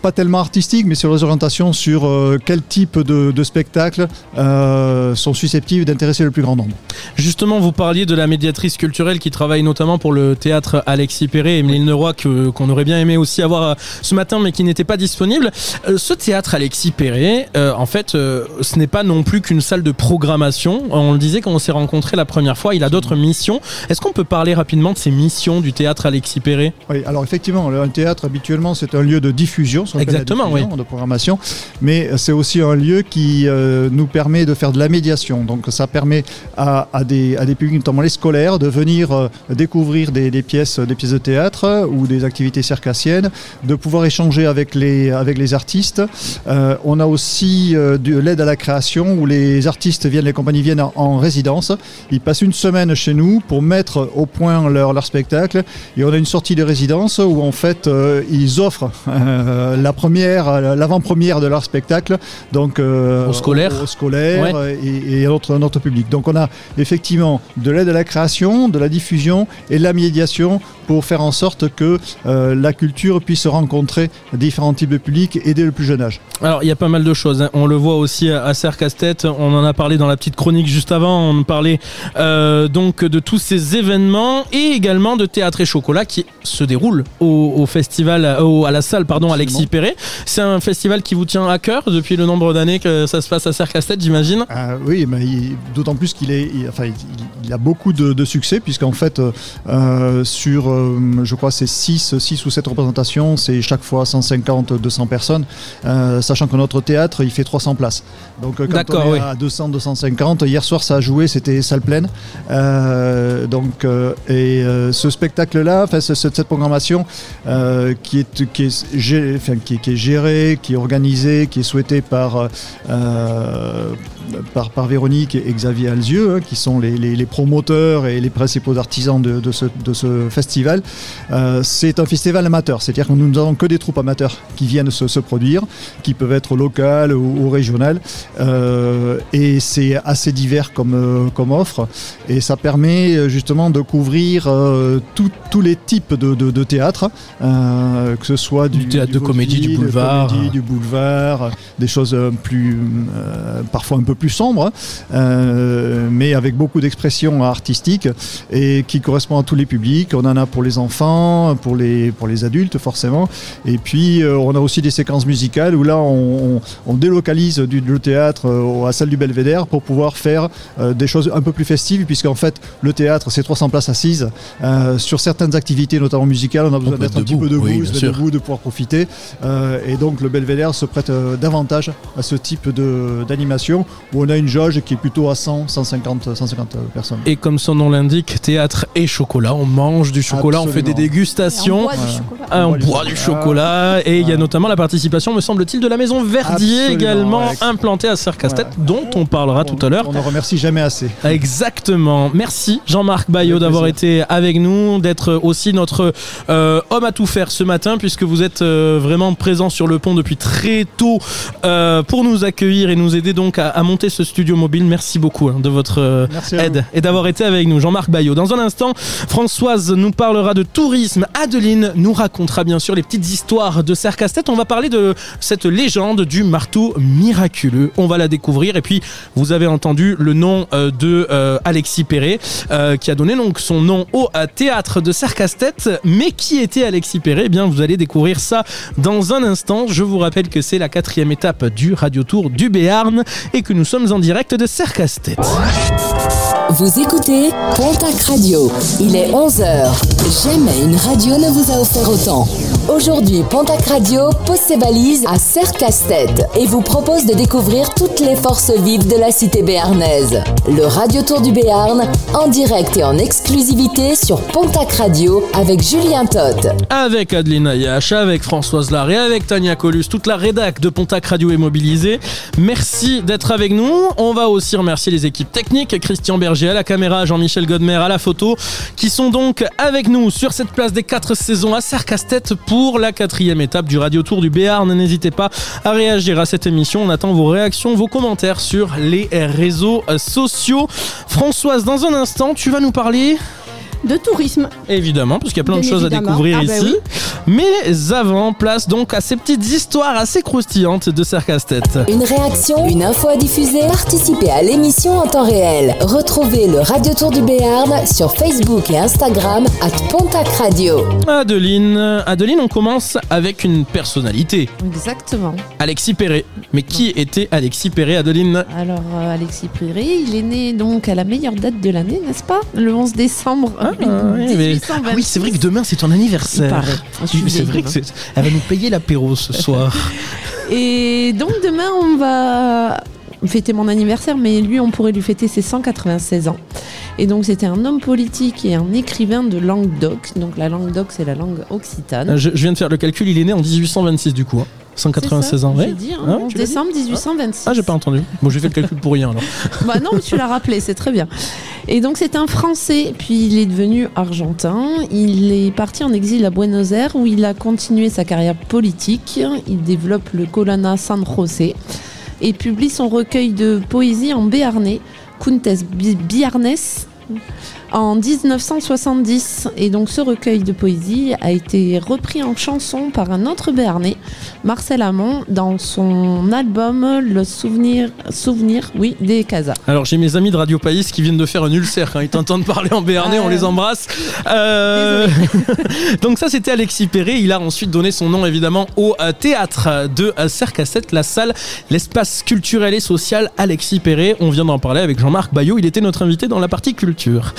pas tellement artistiques mais sur les orientations sur quel type de spectacles sont susceptibles d'intéresser le plus grand nombre. Justement, vous parliez de la médiatrice culturelle qui travaille notamment pour le théâtre Alexis Perret et Emeline Leroy qu'on aurait bien aimé aussi avoir ce matin mais qui n'était pas disponible. Ce théâtre Alexis Perret, en fait, ce n'est pas non plus qu'une salle de programmation. On le disait quand on s'est rencontrés la première fois, il a d'autres missions. Est-ce qu'on peut parler rapidement de ces missions du théâtre Alexis Perret ? Oui, alors effectivement, un théâtre habituellement c'est un lieu de diffusion, exactement, oui, de programmation, mais c'est aussi un lieu qui nous permet de faire de la médiation. Donc ça permet à des publics, notamment les scolaires, de venir découvrir des pièces de théâtre ou des activités circassiennes, de pouvoir échanger avec les artistes. On a aussi de l'aide à la création où les artistes les compagnies viennent en résidence. Ils passent une semaine chez nous pour mettre au point leur spectacle et on a une sortie de résidence où en fait ils offrent l'avant-première de leur spectacle, donc aux scolaires ouais. et à notre public. Donc on a effectivement de l'aide à la création, de la diffusion et de la médiation pour faire en sorte que la culture puisse rencontrer différents types de publics et dès le plus jeune âge. Alors il y a pas mal de choses, on le voit aussi à Serres-Castet, on en a parlé dans la petite chronique juste avant, on parlait donc de tous ces événements et également de Théâtre et Chocolat qui se déroule au festival, à la salle pardon, Alexis Perret. C'est un festival qui vous tient à cœur depuis le nombre d'années que ça se passe à Serres-Castet, j'imagine. Oui, mais d'autant plus qu'il est, il a beaucoup de succès, puisqu'en fait, sur, je crois, c'est 6 ou 7 représentations, c'est chaque fois 150-200 personnes, sachant que notre théâtre, il fait 300 places. Donc, quand on est à 200-250, hier soir, ça a joué, c'était salle pleine. Ce spectacle-là, cette programmation qui est gérée, qui est organisée, qui est souhaitée par Véronique et Xavier Alzieux, qui sont les promoteurs et les principaux artisans de ce festival. C'est un festival amateur, c'est-à-dire que nous n'avons que des troupes amateurs qui viennent se produire, qui peuvent être locales ou régionales, et c'est assez divers comme offre, et ça permet justement de couvrir tous les types de théâtre, que ce soit du théâtre de comédie, du boulevard, des choses parfois un peu plus sombres, mais avec beaucoup d'expressions artistiques et qui correspond à tous les publics. On en a pour les enfants, pour les adultes forcément, et puis on a aussi des séquences musicales où là on délocalise le théâtre à la salle du Belvédère pour pouvoir faire des choses un peu plus festives, puisqu'en fait le théâtre c'est 300 places assises. Sur certaines activités, notamment musicales, on a besoin d'être un petit peu debout, de pouvoir profiter, et donc le Belvédère se prête davantage à ce type d'animation où on a une jauge qui est plutôt à 100-150 personnes. Et comme son nom l'indique, théâtre et chocolat, on mange du chocolat, absolument. On fait des dégustations, on boit du chocolat, et il y a notamment la participation, me semble-t-il, de la maison Verdier, absolument, également implantée à Serres-Castet, dont on parlera tout à l'heure. On ne remercie jamais assez. Exactement. Merci Jean-Marc Bayaut d'avoir été avec nous, d'être aussi notre homme à tout faire ce matin, puisque vous êtes vraiment présent sur le pont depuis très tôt pour nous accueillir et nous aider donc à monter ce studio mobile. Merci beaucoup de votre aide et d'avoir été avec nous, Jean-Marc Bayaut. Dans un instant, Françoise nous parlera de tourisme, Adeline nous racontera bien sûr les petites histoires de Serres-Castet, on va parler de cette légende du marteau miraculeux, on va la découvrir, et puis vous avez entendu le nom de Alexis Perret qui a donné donc son nom au théâtre de Serres-Castet. Mais qui était Alexis Perret? Eh bien, vous allez découvrir ça dans un instant. Je vous rappelle que c'est la 4e étape du Radio Tour du Béarn et que nous sommes en direct de Serres-Castet. Vous écoutez Pontacq Radio. Il est 11h. Jamais une radio ne vous a offert autant. Aujourd'hui, Pontacq Radio pose ses valises à Serres-Castet et vous propose de découvrir toutes les forces vives de la cité béarnaise. Le Radio Tour du Béarn, en direct et en exclusivité sur Pontacq Radio avec Julien Todt. Avec Adeline Ayache, avec Françoise Larré, avec Tania Colus, toute la rédac de Pontacq Radio est mobilisée. Merci d'être avec nous. On va aussi remercier les équipes techniques, Christian Berger à la caméra, Jean-Michel Godmer à la photo, qui sont donc avec nous sur cette place des 4 saisons à Serres-Castet pour la 4e étape du Radio Tour du Béarn. N'hésitez pas à réagir à cette émission, on attend vos réactions, vos commentaires sur les réseaux sociaux. Françoise, dans un instant, tu vas nous parler de tourisme. Évidemment, parce qu'il y a plein de choses à découvrir ici. Oui. Mais avant, place donc à ces petites histoires assez croustillantes de Serres-Castet. Une réaction, une info à diffuser, participez à l'émission en temps réel. Retrouvez le Radio Tour du Béarn sur Facebook et Instagram @PontacqRadio. Adeline, on commence avec une personnalité. Exactement. Alexis Perret. Mais qui était Alexis Perret, Adeline? Alors, Alexis Perret, il est né donc à la meilleure date de l'année, n'est-ce pas? Le 11 décembre. Oui, c'est vrai que demain c'est ton anniversaire. Elle va nous payer l'apéro ce soir. Et donc demain on va fêter mon anniversaire, mais lui on pourrait lui fêter ses 196 ans. Et donc c'était un homme politique et un écrivain de Languedoc. Donc la Languedoc c'est la langue occitane. Je viens de faire le calcul, il est né en 1826 du coup. 196 ans, ouais. Dit, hein, 11 décembre 1826. Ah, j'ai pas entendu. Bon, j'ai fait le calcul pour rien alors. Bah non, mais tu l'as rappelé, c'est très bien. Et donc c'est un Français, puis il est devenu argentin. Il est parti en exil à Buenos Aires où il a continué sa carrière politique. Il développe le Colana San José et publie son recueil de poésie en béarnais, Contes Biarnes. en 1970. Et donc ce recueil de poésie a été repris en chanson par un autre Béarnais, Marcel Hamon, dans son album Le Souvenir oui, des Casas. Alors j'ai mes amis de Radio Pays qui viennent de faire un ulcère quand ils t'entendent parler en béarnais, on les embrasse. Donc ça c'était Alexis Perret, il a ensuite donné son nom évidemment au théâtre de Serres-Castet, la salle, l'espace culturel et social Alexis Perret. On vient d'en parler avec Jean-Marc Bayaut, il était notre invité dans la partie culture.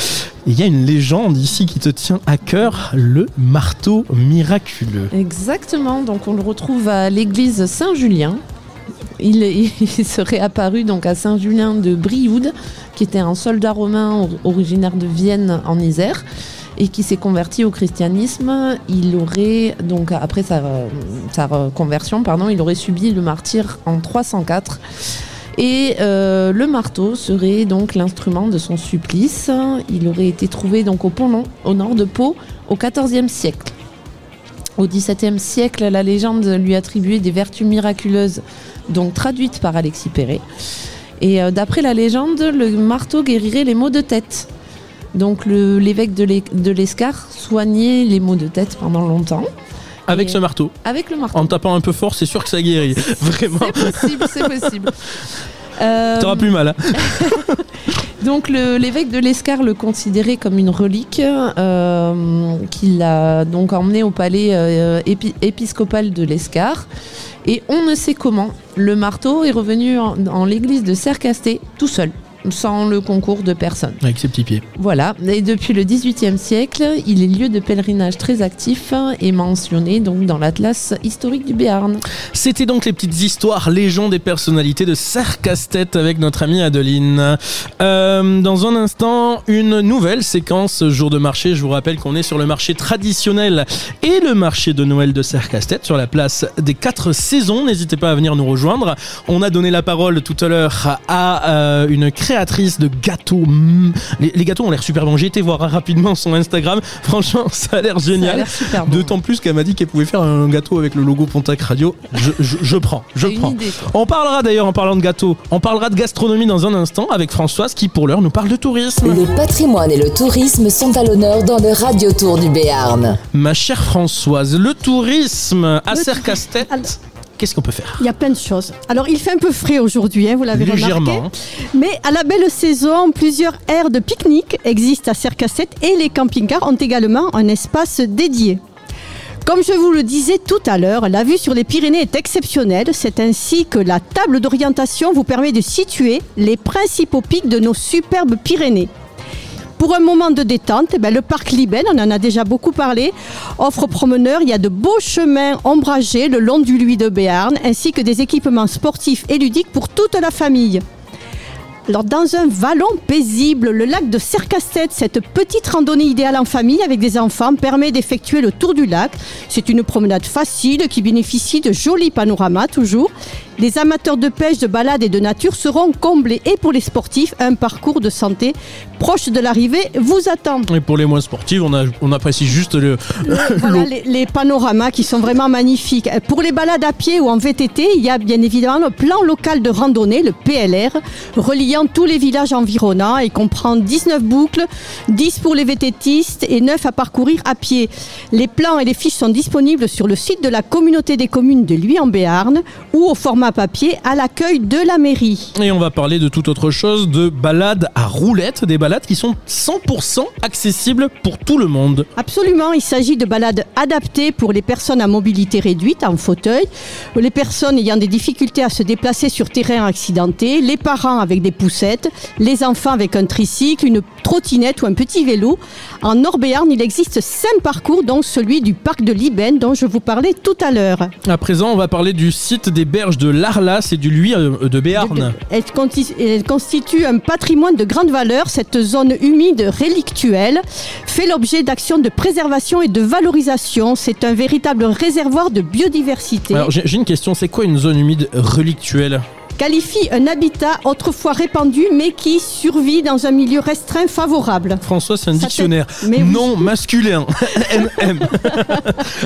Il y a une légende ici qui te tient à cœur, le marteau miraculeux. Exactement, donc on le retrouve à l'église Saint-Julien. Il serait apparu donc à Saint-Julien de Brioude, qui était un soldat romain originaire de Vienne en Isère et qui s'est converti au christianisme. Il aurait donc après sa conversion, il aurait subi le martyre en 304. Et le marteau serait donc l'instrument de son supplice. Il aurait été trouvé donc au Pont Long, au nord de Pau, au XIVe siècle. Au XVIIe siècle, la légende lui attribuait des vertus miraculeuses, donc traduites par Alexis Perret. Et d'après la légende, le marteau guérirait les maux de tête. Donc l'évêque de Lescar soignait les maux de tête pendant longtemps. Avec ce marteau. Avec le marteau. En tapant un peu fort, c'est sûr que ça guérit. Vraiment. C'est possible, c'est possible. T'auras plus mal. Hein. Donc l'évêque de Lescar le considérait comme une relique qu'il a donc emmené au palais épiscopal de Lescar. Et on ne sait comment, le marteau est revenu en l'église de Serres-Castet tout seul, sans le concours de personne. Avec ses petits pieds. Voilà, et depuis le XVIIIe siècle, il est lieu de pèlerinage très actif et mentionné donc dans l'Atlas historique du Béarn. C'était donc les petites histoires, légendes et personnalités de Serres-Castet avec notre amie Adeline. Dans un instant, une nouvelle séquence jour de marché. Je vous rappelle qu'on est sur le marché traditionnel et le marché de Noël de Serres-Castet sur la place des 4 saisons. N'hésitez pas à venir nous rejoindre. On a donné la parole tout à l'heure à une créatrice de gâteaux. Les gâteaux ont l'air super bons. J'ai été voir rapidement son Instagram. Franchement, ça a l'air génial. D'autant plus qu'elle m'a dit qu'elle pouvait faire un gâteau avec le logo Pontacq Radio. Je prends. On parlera d'ailleurs, en parlant de gâteaux, on parlera de gastronomie dans un instant avec Françoise qui, pour l'heure, nous parle de tourisme. Le patrimoine et le tourisme sont à l'honneur dans le Radio Tour du Béarn. Ma chère Françoise, le tourisme à Serres-Castet... Qu'est-ce qu'on peut faire ? Il y a plein de choses. Alors, il fait un peu frais aujourd'hui, vous l'avez remarqué. Mais à la belle saison, plusieurs aires de pique-nique existent à Serres-Castet et les camping-cars ont également un espace dédié. Comme je vous le disais tout à l'heure, la vue sur les Pyrénées est exceptionnelle. C'est ainsi que la table d'orientation vous permet de situer les principaux pics de nos superbes Pyrénées. Pour un moment de détente, le parc Libène, on en a déjà beaucoup parlé, offre aux promeneurs, il y a de beaux chemins ombragés le long du Luys de Béarn, ainsi que des équipements sportifs et ludiques pour toute la famille. Alors, dans un vallon paisible, le lac de Serres-Castet, cette petite randonnée idéale en famille avec des enfants, permet d'effectuer le tour du lac. C'est une promenade facile qui bénéficie de jolis panoramas toujours. Les amateurs de pêche, de balade et de nature seront comblés. Et pour les sportifs, un parcours de santé proche de l'arrivée vous attend. Et pour les moins sportifs, on apprécie juste les panoramas qui sont vraiment magnifiques. Pour les balades à pied ou en VTT, il y a bien évidemment le plan local de randonnée, le PLR, reliant tous les villages environnants et comprend 19 boucles, 10 pour les VTTistes et 9 à parcourir à pied. Les plans et les fiches sont disponibles sur le site de la communauté des communes de Luy-en-Béarn ou au format papier à l'accueil de la mairie. Et on va parler de toute autre chose, de balades à roulettes, des balades qui sont 100% accessibles pour tout le monde. Absolument, il s'agit de balades adaptées pour les personnes à mobilité réduite, en fauteuil, les personnes ayant des difficultés à se déplacer sur terrain accidenté, les parents avec des poussettes, les enfants avec un tricycle, une trottinette ou un petit vélo. En Nord-Béarn, il existe 5 parcours, dont celui du parc de Libène dont je vous parlais tout à l'heure. À présent, on va parler du site des berges de l'Arlas et du Luys de Béarn. Elle constitue un patrimoine de grande valeur. Cette zone humide rélictuelle fait l'objet d'actions de préservation et de valorisation. C'est un véritable réservoir de biodiversité. Alors j'ai une question, c'est quoi une zone humide rélictuelle ? qualifie un habitat autrefois répandu mais qui survit dans un milieu restreint favorable. François, c'est un dictionnaire. Mais non oui. Masculin. MM.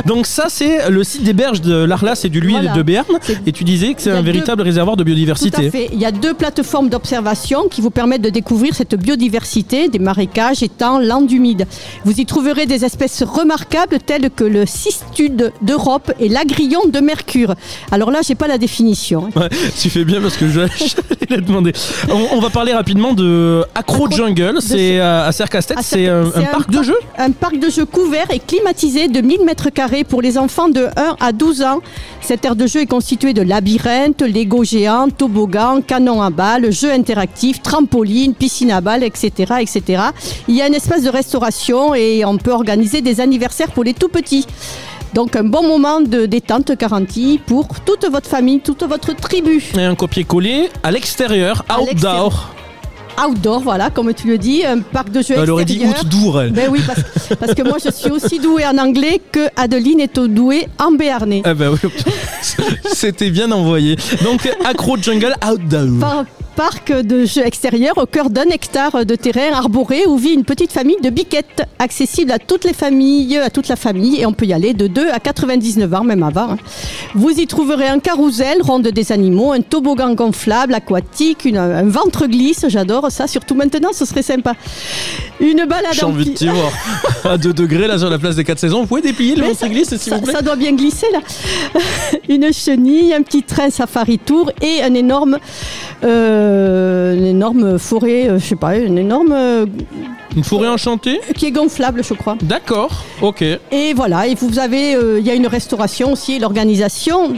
Donc ça, c'est le site des berges de l'Arlas et du Luys voilà. de Béarn. Et tu disais que c'est un véritable réservoir de biodiversité. Tout à fait. Il y a 2 plateformes d'observation qui vous permettent de découvrir cette biodiversité des marécages, étangs, landes humides. Vous y trouverez des espèces remarquables telles que le cistude d'Europe et l'agrillon de Mercure. Alors là, j'ai pas la définition. Ouais, tu fais bien parce que je l'ai demandé. On va parler rapidement de Acro Jungle. C'est à Serres-Castet. C'est un parc de jeux. Un parc de jeux couvert et climatisé de 1000 m² pour les enfants de 1 à 12 ans. Cette aire de jeu est constituée de labyrinthes, Lego géants, toboggans, canons à balles, jeux interactifs, trampolines, piscines à balles, etc., etc. Il y a un espace de restauration et on peut organiser des anniversaires pour les tout-petits. Donc un bon moment de détente garantie pour toute votre famille, toute votre tribu. Et un copier-coller à l'extérieur, outdoor. Outdoor, voilà, comme tu le dis, un parc de jeux extérieur. Elle aurait dit outdoor, elle. Ben oui, parce que moi, je suis aussi douée en anglais que Adeline est douée en béarnais. Ah ben oui, c'était bien envoyé. Donc, Acro Jungle Outdoor. Parc de jeux extérieurs au cœur d'un hectare de terrain arboré où vit une petite famille de biquettes, accessible à toutes les familles, à toute la famille, et on peut y aller de 2 à 99 ans, même avant. Vous y trouverez un carrousel, ronde des animaux, un toboggan gonflable, aquatique, un ventre glisse, j'adore ça, surtout maintenant, ce serait sympa. Une balade j'ai envie de t'y voir. À 2 degrés, là, sur la place des 4 saisons, vous pouvez déplier le ventre glisse, s'il vous plaît. Ça doit bien glisser, là. Une chenille, un petit train safari tour et un énorme... une énorme forêt, je sais pas, une énorme... Une forêt enchantée ? Qui est gonflable, je crois. D'accord, ok. Et voilà, et vous avez, il y a une restauration aussi, l'organisation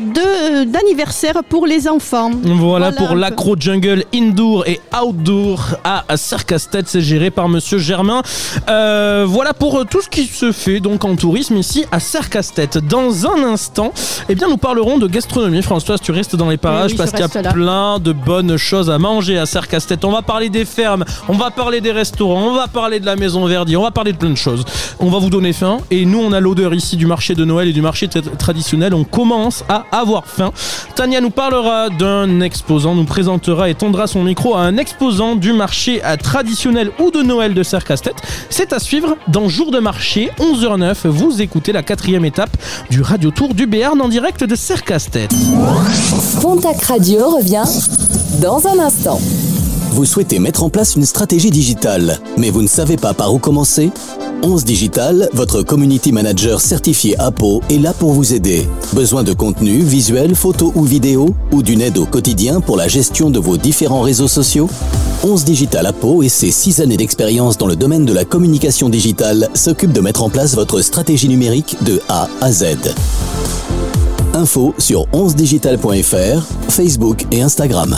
d'anniversaire pour les enfants. Voilà pour l'Acro Jungle Indoor et Outdoor à Serres-Castet, c'est géré par Monsieur Germain. Voilà pour tout ce qui se fait donc en tourisme ici à Serres-Castet. Dans un instant, eh bien, nous parlerons de gastronomie. Françoise, tu restes dans les parages parce qu'il y a plein de bonnes choses à manger à Serres-Castet. On va parler des fermes, on va parler des restaurants, on va parler de la maison Verdier, on va parler de plein de choses. On va vous donner faim et nous on a l'odeur ici du marché de Noël et du marché traditionnel. On commence à avoir faim. Tania nous parlera d'un exposant, nous présentera et tendra son micro à un exposant du marché traditionnel ou de Noël de Serres-Castet. C'est à suivre dans Jour de marché, 11h09. Vous écoutez la 4e étape du Radio Tour du Béarn en direct de Serres-Castet. Pontacq Radio revient dans un instant. Vous souhaitez mettre en place une stratégie digitale, mais vous ne savez pas par où commencer ? 11 Digital, votre community manager certifié APO, est là pour vous aider. Besoin de contenu, visuel, photo ou vidéo, ou d'une aide au quotidien pour la gestion de vos différents réseaux sociaux ? 11 Digital APO et ses 6 années d'expérience dans le domaine de la communication digitale s'occupent de mettre en place votre stratégie numérique de A à Z. Info sur 11digital.fr, Facebook et Instagram.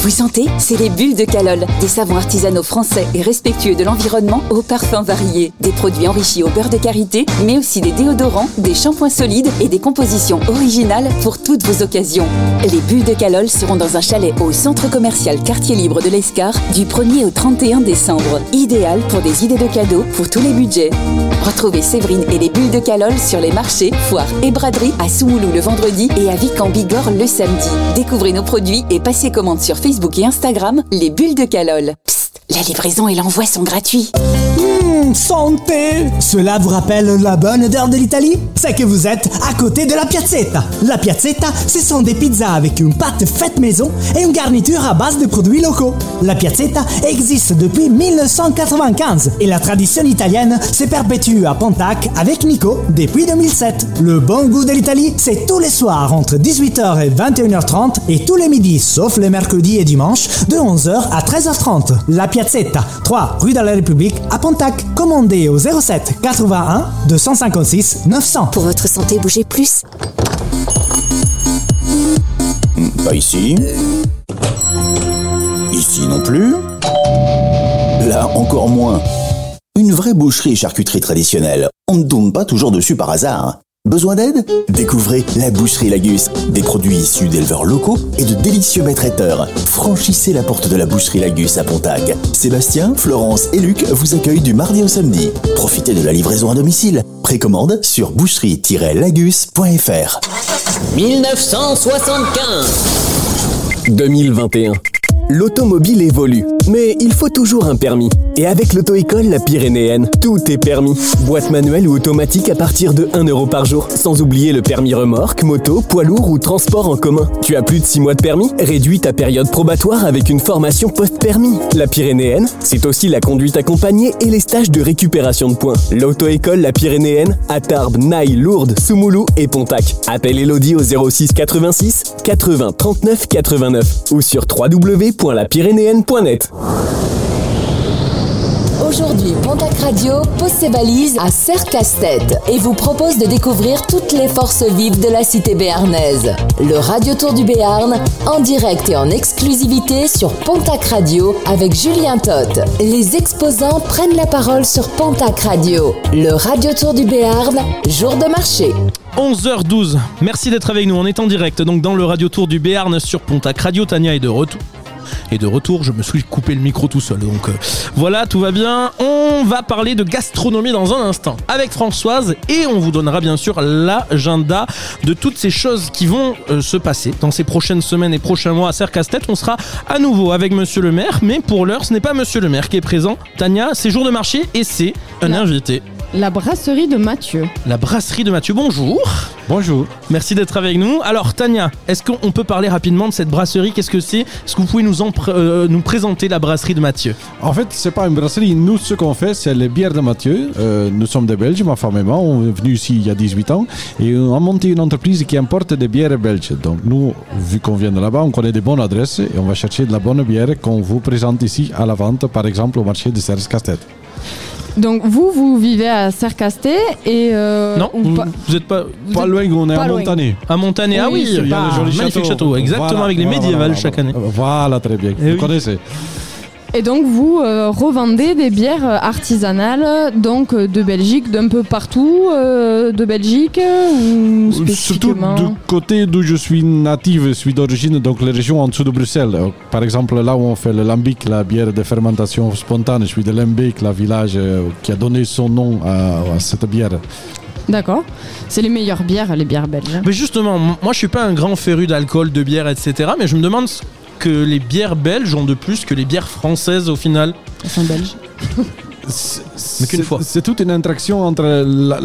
Vous sentez ? C'est les bulles de Calol. Des savons artisanaux français et respectueux de l'environnement aux parfums variés. Des produits enrichis au beurre de karité, mais aussi des déodorants, des shampoings solides et des compositions originales pour toutes vos occasions. Les bulles de Calol seront dans un chalet au centre commercial Quartier Libre de Lescar du 1er au 31 décembre. Idéal pour des idées de cadeaux pour tous les budgets. Retrouvez Séverine et les bulles de Calol sur les marchés, foires et braderies à Soumoulou le vendredi et à Vic en Bigorre le samedi. Découvrez nos produits et passez commande sur Facebook et Instagram, les bulles de Calol. Psst, la livraison et l'envoi sont gratuits. Santé! Cela vous rappelle la bonne odeur de l'Italie? C'est que vous êtes à côté de la piazzetta. La piazzetta, ce sont des pizzas avec une pâte faite maison et une garniture à base de produits locaux. La piazzetta existe depuis 1995 et la tradition italienne se perpétue à Pontacq avec Nico depuis 2007. Le bon goût de l'Italie, c'est tous les soirs entre 18h et 21h30 et tous les midis, sauf les mercredis et dimanches, de 11h à 13h30. La piazzetta, 3 rue de la République à Pontacq. Commandez au 07 81 256 900. Pour votre santé, bougez plus. Pas ici. Ici non plus. Là, encore moins. Une vraie boucherie et charcuterie traditionnelle. On ne tombe pas toujours dessus par hasard. Besoin d'aide? Découvrez la Boucherie Lagus, des produits issus d'éleveurs locaux et de délicieux maîtres traiteurs. Franchissez la porte de la Boucherie Lagus à Pontacq. Sébastien, Florence et Luc vous accueillent du mardi au samedi. Profitez de la livraison à domicile. Précommande sur boucherie-lagus.fr. 1975 2021. L'automobile évolue, mais il faut toujours un permis. Et avec l'auto-école La Pyrénéenne, tout est permis. Boîte manuelle ou automatique à partir de 1€ par jour. Sans oublier le permis remorque, moto, poids lourd ou transport en commun. Tu as plus de 6 mois de permis? Réduis ta période probatoire avec une formation post-permis. La Pyrénéenne, c'est aussi la conduite accompagnée et les stages de récupération de points. L'auto-école La Pyrénéenne à Tarbes, Naï, Lourdes, Soumoulou et Pontacq. Appelle Elodie au 06 86 80 39 89 ou sur www.lapyrénéenne.net. Aujourd'hui, Pontacq Radio pose ses valises à Serres-Castet et vous propose de découvrir toutes les forces vives de la cité béarnaise. Le Radio Tour du Béarn, en direct et en exclusivité sur Pontacq Radio avec Julien Toth. Les exposants prennent la parole sur Pontacq Radio. Le Radio Tour du Béarn, jour de marché. 11h12, merci d'être avec nous. On est en direct donc dans le Radio Tour du Béarn sur Pontacq Radio. Tania est de retour. Et de retour, je me suis coupé le micro tout seul. Donc voilà, tout va bien. On va parler de gastronomie dans un instant avec Françoise et on vous donnera bien sûr l'agenda de toutes ces choses qui vont se passer dans ces prochaines semaines et prochains mois à Serres-Castet. On sera à nouveau avec Monsieur le maire, mais pour l'heure, ce n'est pas Monsieur le maire qui est présent. Tania, c'est jour de marché et c'est un invité. La brasserie de Mathieu. La brasserie de Mathieu, bonjour. Bonjour. Merci d'être avec nous. Alors Tania, est-ce qu'on peut parler rapidement de cette brasserie? Qu'est-ce que c'est? Est-ce que vous pouvez nous présenter la brasserie de Mathieu? En fait, c'est pas une brasserie. Nous, ce qu'on fait, c'est les bières de Mathieu. Nous sommes des Belges, ma femme et moi. On est venus ici il y a 18 ans et on a monté une entreprise qui importe des bières belges. Donc nous, vu qu'on vient de là-bas, on connaît des bonnes adresses et on va chercher de la bonne bière qu'on vous présente ici à la vente, par exemple au marché de Serres-Castet. Donc vous vivez à Serres-Castet et... non, vous n'êtes pas loin, on est à Montané. À Montané, ah oui, il y a le magnifique château, exactement, voilà, avec les médiévales chaque année. Voilà, très bien, vous connaissez. Et donc vous revendez des bières artisanales donc de Belgique, d'un peu partout de Belgique ou spécifiquement? Surtout du côté d'où je suis native, je suis d'origine, donc les régions en dessous de Bruxelles. Par exemple, là où on fait le lambic, la bière de fermentation spontane, je suis de Lambic, la village qui a donné son nom à cette bière. D'accord. C'est les meilleures bières, les bières belges. Mais justement, moi je suis pas un grand féru d'alcool, de bière, etc. Mais je me demande... que les bières belges ont de plus que les bières françaises au final. Elles sont belges. C'est toute une interaction entre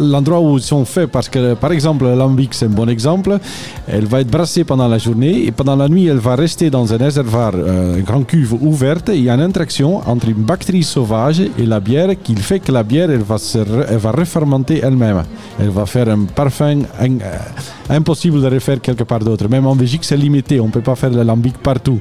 l'endroit où ils sont faits, parce que par exemple l'ambic, c'est un bon exemple, elle va être brassée pendant la journée et pendant la nuit elle va rester dans un réservoir, une grande cuve ouverte, et il y a une interaction entre une bactérie sauvage et la bière qui fait que la bière elle va refermenter elle-même, elle va faire un parfum impossible de refaire quelque part d'autre. Même en Belgique c'est limité, on ne peut pas faire de l'ambic partout.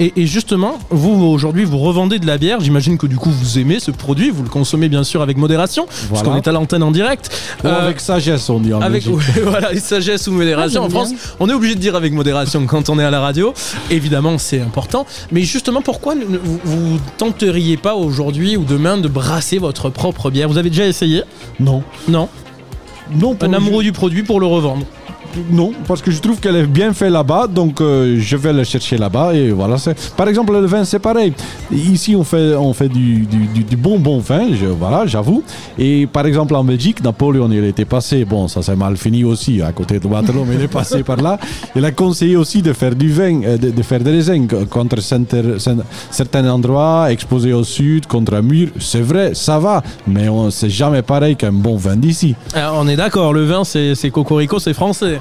Et justement, vous aujourd'hui, vous revendez de la bière. J'imagine que du coup, vous aimez ce produit. Vous le consommez bien sûr avec modération, voilà, puisqu'on est à l'antenne en direct. Avec sagesse, on dit en Belgique. Voilà, sagesse ou modération. En France, on est obligé de dire avec modération quand on est à la radio. Évidemment, c'est important. Mais justement, pourquoi vous tenteriez pas aujourd'hui ou demain de brasser votre propre bière? Vous avez déjà essayé? Non. Un amoureux du produit pour le revendre? Non, parce que je trouve qu'elle est bien faite là-bas, donc je vais la chercher là-bas et voilà. Par exemple, le vin, c'est pareil. Ici, on fait du bon vin, j'avoue. Et par exemple, en Belgique, Napoléon, il était passé. Bon, ça s'est mal fini aussi, à côté de Waterloo, mais il est passé par là. Il a conseillé aussi de faire du vin, de faire des raisins contre certains endroits, exposés au sud, contre un mur. C'est vrai, ça va, mais c'est jamais pareil qu'un bon vin d'ici. Alors, on est d'accord, le vin, c'est cocorico, c'est français.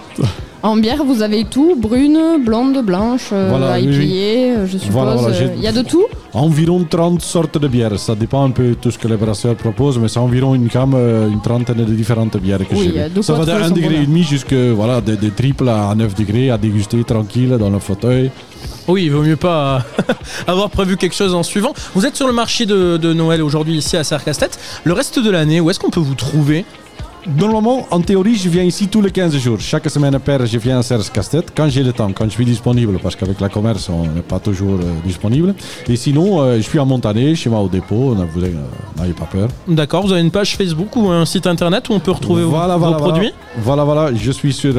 En bière, vous avez tout, brune, blonde, blanche, voilà, IPA, je suppose. Il y a de tout. Environ 30 sortes de bières. Ça dépend un peu de tout ce que les brasseurs proposent, mais c'est environ une trentaine de différentes bières que j'ai. Ça va de 1 degré et demi jusqu'à de triple à 9 degrés à déguster tranquille dans le fauteuil. Oui, il vaut mieux pas avoir prévu quelque chose en suivant. Vous êtes sur le marché de Noël aujourd'hui ici à Serres-Castet. Le reste de l'année, où est-ce qu'on peut vous trouver ? normalement, en théorie, je viens ici tous les 15 jours. Chaque semaine à Perre, je viens à Serres-Castet quand j'ai le temps, quand je suis disponible, parce qu'avec la commerce, on n'est pas toujours disponible. Et sinon, je suis à Montané, chez moi au dépôt, vous n'avez pas peur. D'accord, vous avez une page Facebook ou un site internet où on peut retrouver vos produits ? Voilà, je suis sur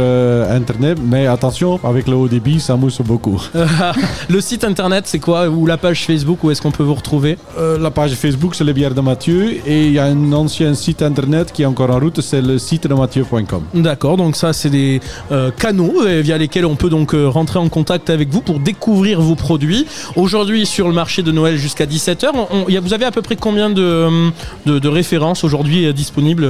internet, mais attention, avec le haut débit, ça mousse beaucoup. Le site internet, c'est quoi ? Ou la page Facebook, où est-ce qu'on peut vous retrouver ? La page Facebook, c'est Les bières de Mathieu, et il y a un ancien site internet qui est encore en route, c'est le site de Mathieu.com. D'accord, donc ça, c'est des canaux via lesquels on peut donc rentrer en contact avec vous pour découvrir vos produits. Aujourd'hui, sur le marché de Noël jusqu'à 17h, vous avez à peu près combien de références aujourd'hui disponibles ?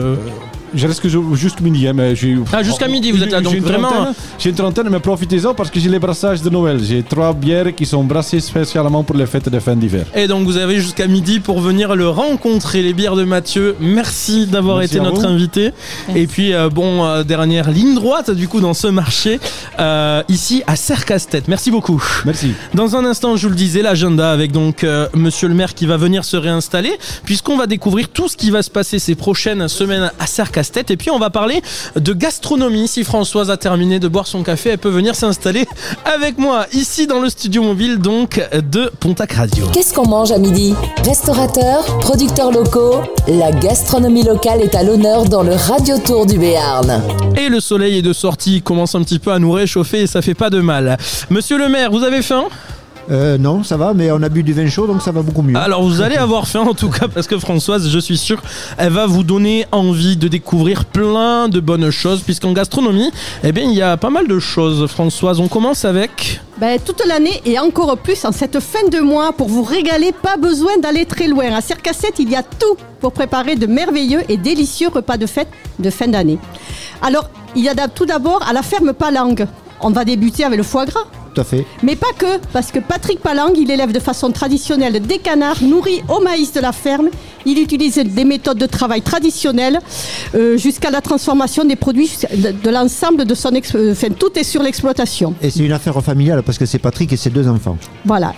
Je reste jusqu'à midi. Hein, mais jusqu'à midi, vous êtes là, donc vraiment... J'ai une trentaine, mais profitez-en parce que j'ai les brassages de Noël. J'ai 3 bières qui sont brassées spécialement pour les fêtes de fin d'hiver. Et donc, vous avez jusqu'à midi pour venir le rencontrer, les bières de Mathieu. Merci d'avoir été notre invité. Merci. Et puis, dernière ligne droite, du coup, dans ce marché, ici, à Serres-Castet. Merci beaucoup. Merci. Dans un instant, je vous le disais, l'agenda avec donc Monsieur le maire qui va venir se réinstaller, puisqu'on va découvrir tout ce qui va se passer ces prochaines semaines à Serres-Castet. Et puis on va parler de gastronomie. Si Françoise a terminé de boire son café, elle peut venir s'installer avec moi ici dans le studio mobile donc de Pontacq Radio. Qu'est-ce qu'on mange à midi ? Restaurateurs, producteurs locaux, la gastronomie locale est à l'honneur dans le Radio Tour du Béarn. Et le soleil est de sortie, il commence un petit peu à nous réchauffer et ça fait pas de mal. Monsieur le maire, vous avez faim ? Non, ça va, mais on a bu du vin chaud, donc ça va beaucoup mieux. Alors vous allez avoir faim en tout cas, parce que Françoise, je suis sûr, elle va vous donner envie de découvrir plein de bonnes choses, puisqu'en gastronomie, eh bien, il y a pas mal de choses. Françoise, on commence avec... toute l'année et encore plus en cette fin de mois, pour vous régaler, pas besoin d'aller très loin. À Serres-Castet, il y a tout pour préparer de merveilleux et délicieux repas de fête de fin d'année. Alors, il y a tout d'abord à la ferme Palangue. On va débuter avec le foie gras. Tout à fait. Mais pas que, parce que Patrick Palangue, il élève de façon traditionnelle des canards nourris au maïs de la ferme. Il utilise des méthodes de travail traditionnelles jusqu'à la transformation des produits de l'ensemble de son... tout est sur l'exploitation. Et c'est une affaire familiale, parce que c'est Patrick et ses 2 enfants. Voilà.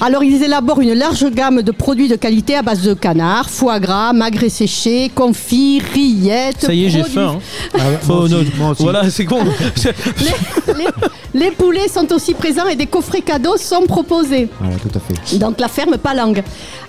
Alors, ils élaborent une large gamme de produits de qualité à base de canards, foie gras, magret séché, confits, rillettes... Ça y est, j'ai faim. Hein. Moi aussi. Voilà, c'est con. Les poulets sont aussi présents et des coffrets cadeaux sont proposés. Voilà, tout à fait. Donc la ferme Palangue.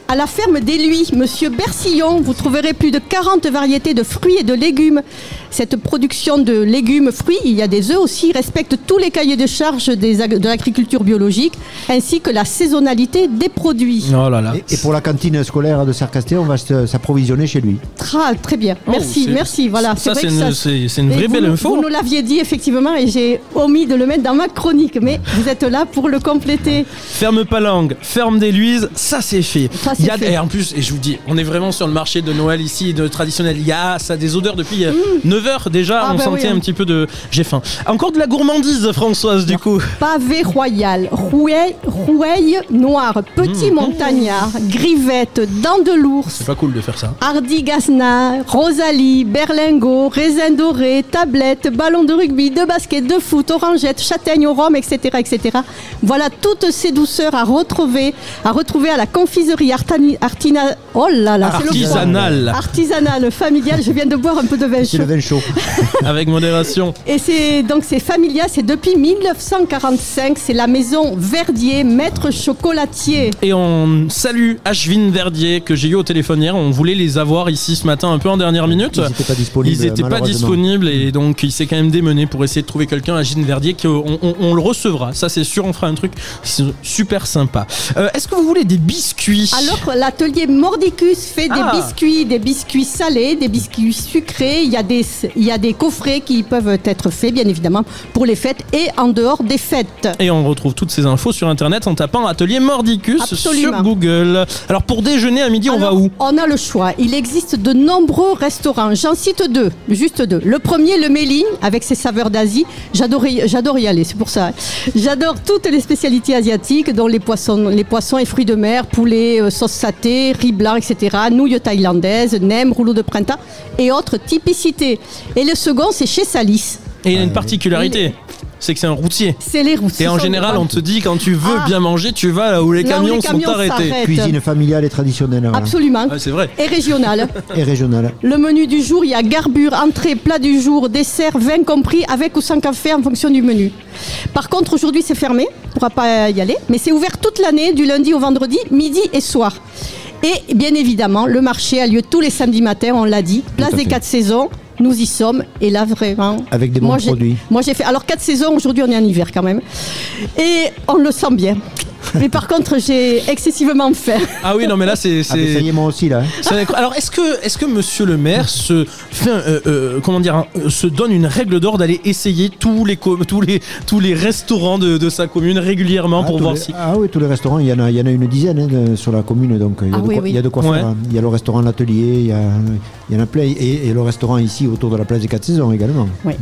À la ferme des Luys, Monsieur Bercillon, vous trouverez plus de 40 variétés de fruits et de légumes. Cette production de légumes, fruits, il y a des œufs aussi, respecte tous les cahiers de charges de l'agriculture biologique, ainsi que la saisonnalité des produits. Oh là là. Et pour la cantine scolaire de Serres-Castet, on va s'approvisionner chez lui. Très bien, merci. Voilà, c'est une vraie belle info. Vous nous l'aviez dit effectivement, et j'ai omis de le mettre dans ma chronique, mais vous êtes là pour le compléter. Ferme Palangue, ferme des Luys, ça c'est fait. Et en plus, je vous dis, on est vraiment sur le marché de Noël ici, de traditionnel. Il y a ça, des odeurs depuis 9h déjà, on sentait un petit peu de... J'ai faim. Encore de la gourmandise, Françoise, du coup. Pavé royal, roueil noir, petit montagnard, grivette, dents de l'ours. C'est pas cool de faire ça. Ardigasna, rosalie, berlingot, raisin doré, tablette, ballon de rugby, de basket, de foot, orangette, châtaigne au rhum, etc. Voilà toutes ces douceurs à retrouver à la confiserie artisanale, familiale. Je viens de boire un peu de vin chaud. C'est le vin chaud. Avec modération. Et c'est familial, c'est depuis 1945. C'est la maison Verdier, maître chocolatier. Et on salue Ashvin Verdier que j'ai eu au téléphone hier. On voulait les avoir ici ce matin un peu en dernière minute. Ils n'étaient pas disponibles et donc il s'est quand même démené pour essayer de trouver quelqu'un, Ashvin Verdier, qu'on le recevra. Ça c'est sûr, on fera un truc super sympa. Est-ce que vous voulez des biscuits ? Alors, l'atelier Mordicus fait des biscuits salés, des biscuits sucrés. Il y a des coffrets qui peuvent être faits, bien évidemment, pour les fêtes et en dehors des fêtes. Et on retrouve toutes ces infos sur Internet en tapant atelier Mordicus. Absolument. Sur Google. Alors, pour déjeuner à midi, on va où ? On a le choix. Il existe de nombreux restaurants. J'en cite 2, juste 2. Le premier, le Méline, avec ses saveurs d'Asie. J'adore y aller, c'est pour ça. J'adore toutes les spécialités asiatiques, dont les poissons et fruits de mer, poulet, sauce saté, riz blanc, etc., nouilles thaïlandaises, nems, rouleaux de printemps et autres typicités. Et le second, c'est chez Salis. Et il y a une particularité. c'est que c'est un routier. C'est les routiers. Et en général, on te dit quand tu veux bien manger, tu vas là où les camions sont arrêtés. Cuisine familiale et traditionnelle. Voilà. Absolument. Ah, c'est vrai. Et régionale. Et régionale. Le menu du jour, il y a garbure, entrée, plat du jour, dessert, vin compris, avec ou sans café en fonction du menu. Par contre, aujourd'hui, c'est fermé. On ne pourra pas y aller. Mais c'est ouvert toute l'année, du lundi au vendredi, midi et soir. Et bien évidemment, le marché a lieu tous les samedis matins, on l'a dit. Place des 4 saisons. Nous y sommes, et là vraiment... Avec des bons produits. Moi j'ai fait... Alors 4 saisons, aujourd'hui on est en hiver quand même. Et on le sent bien. Mais par contre, j'ai excessivement faim. Ah oui, non mais là c'est... Ah, mais ça y est, moi aussi là. Hein. Alors est-ce que monsieur le maire se fait se donne une règle d'or d'aller essayer tous les restaurants de sa commune régulièrement pour voir si... Ah oui, tous les restaurants, il y en a une dizaine sur la commune, donc il y a de quoi faire. Hein. Il y a le restaurant L'Atelier, il y en a plein, et le restaurant ici autour de la place des 4 saisons également. Oui.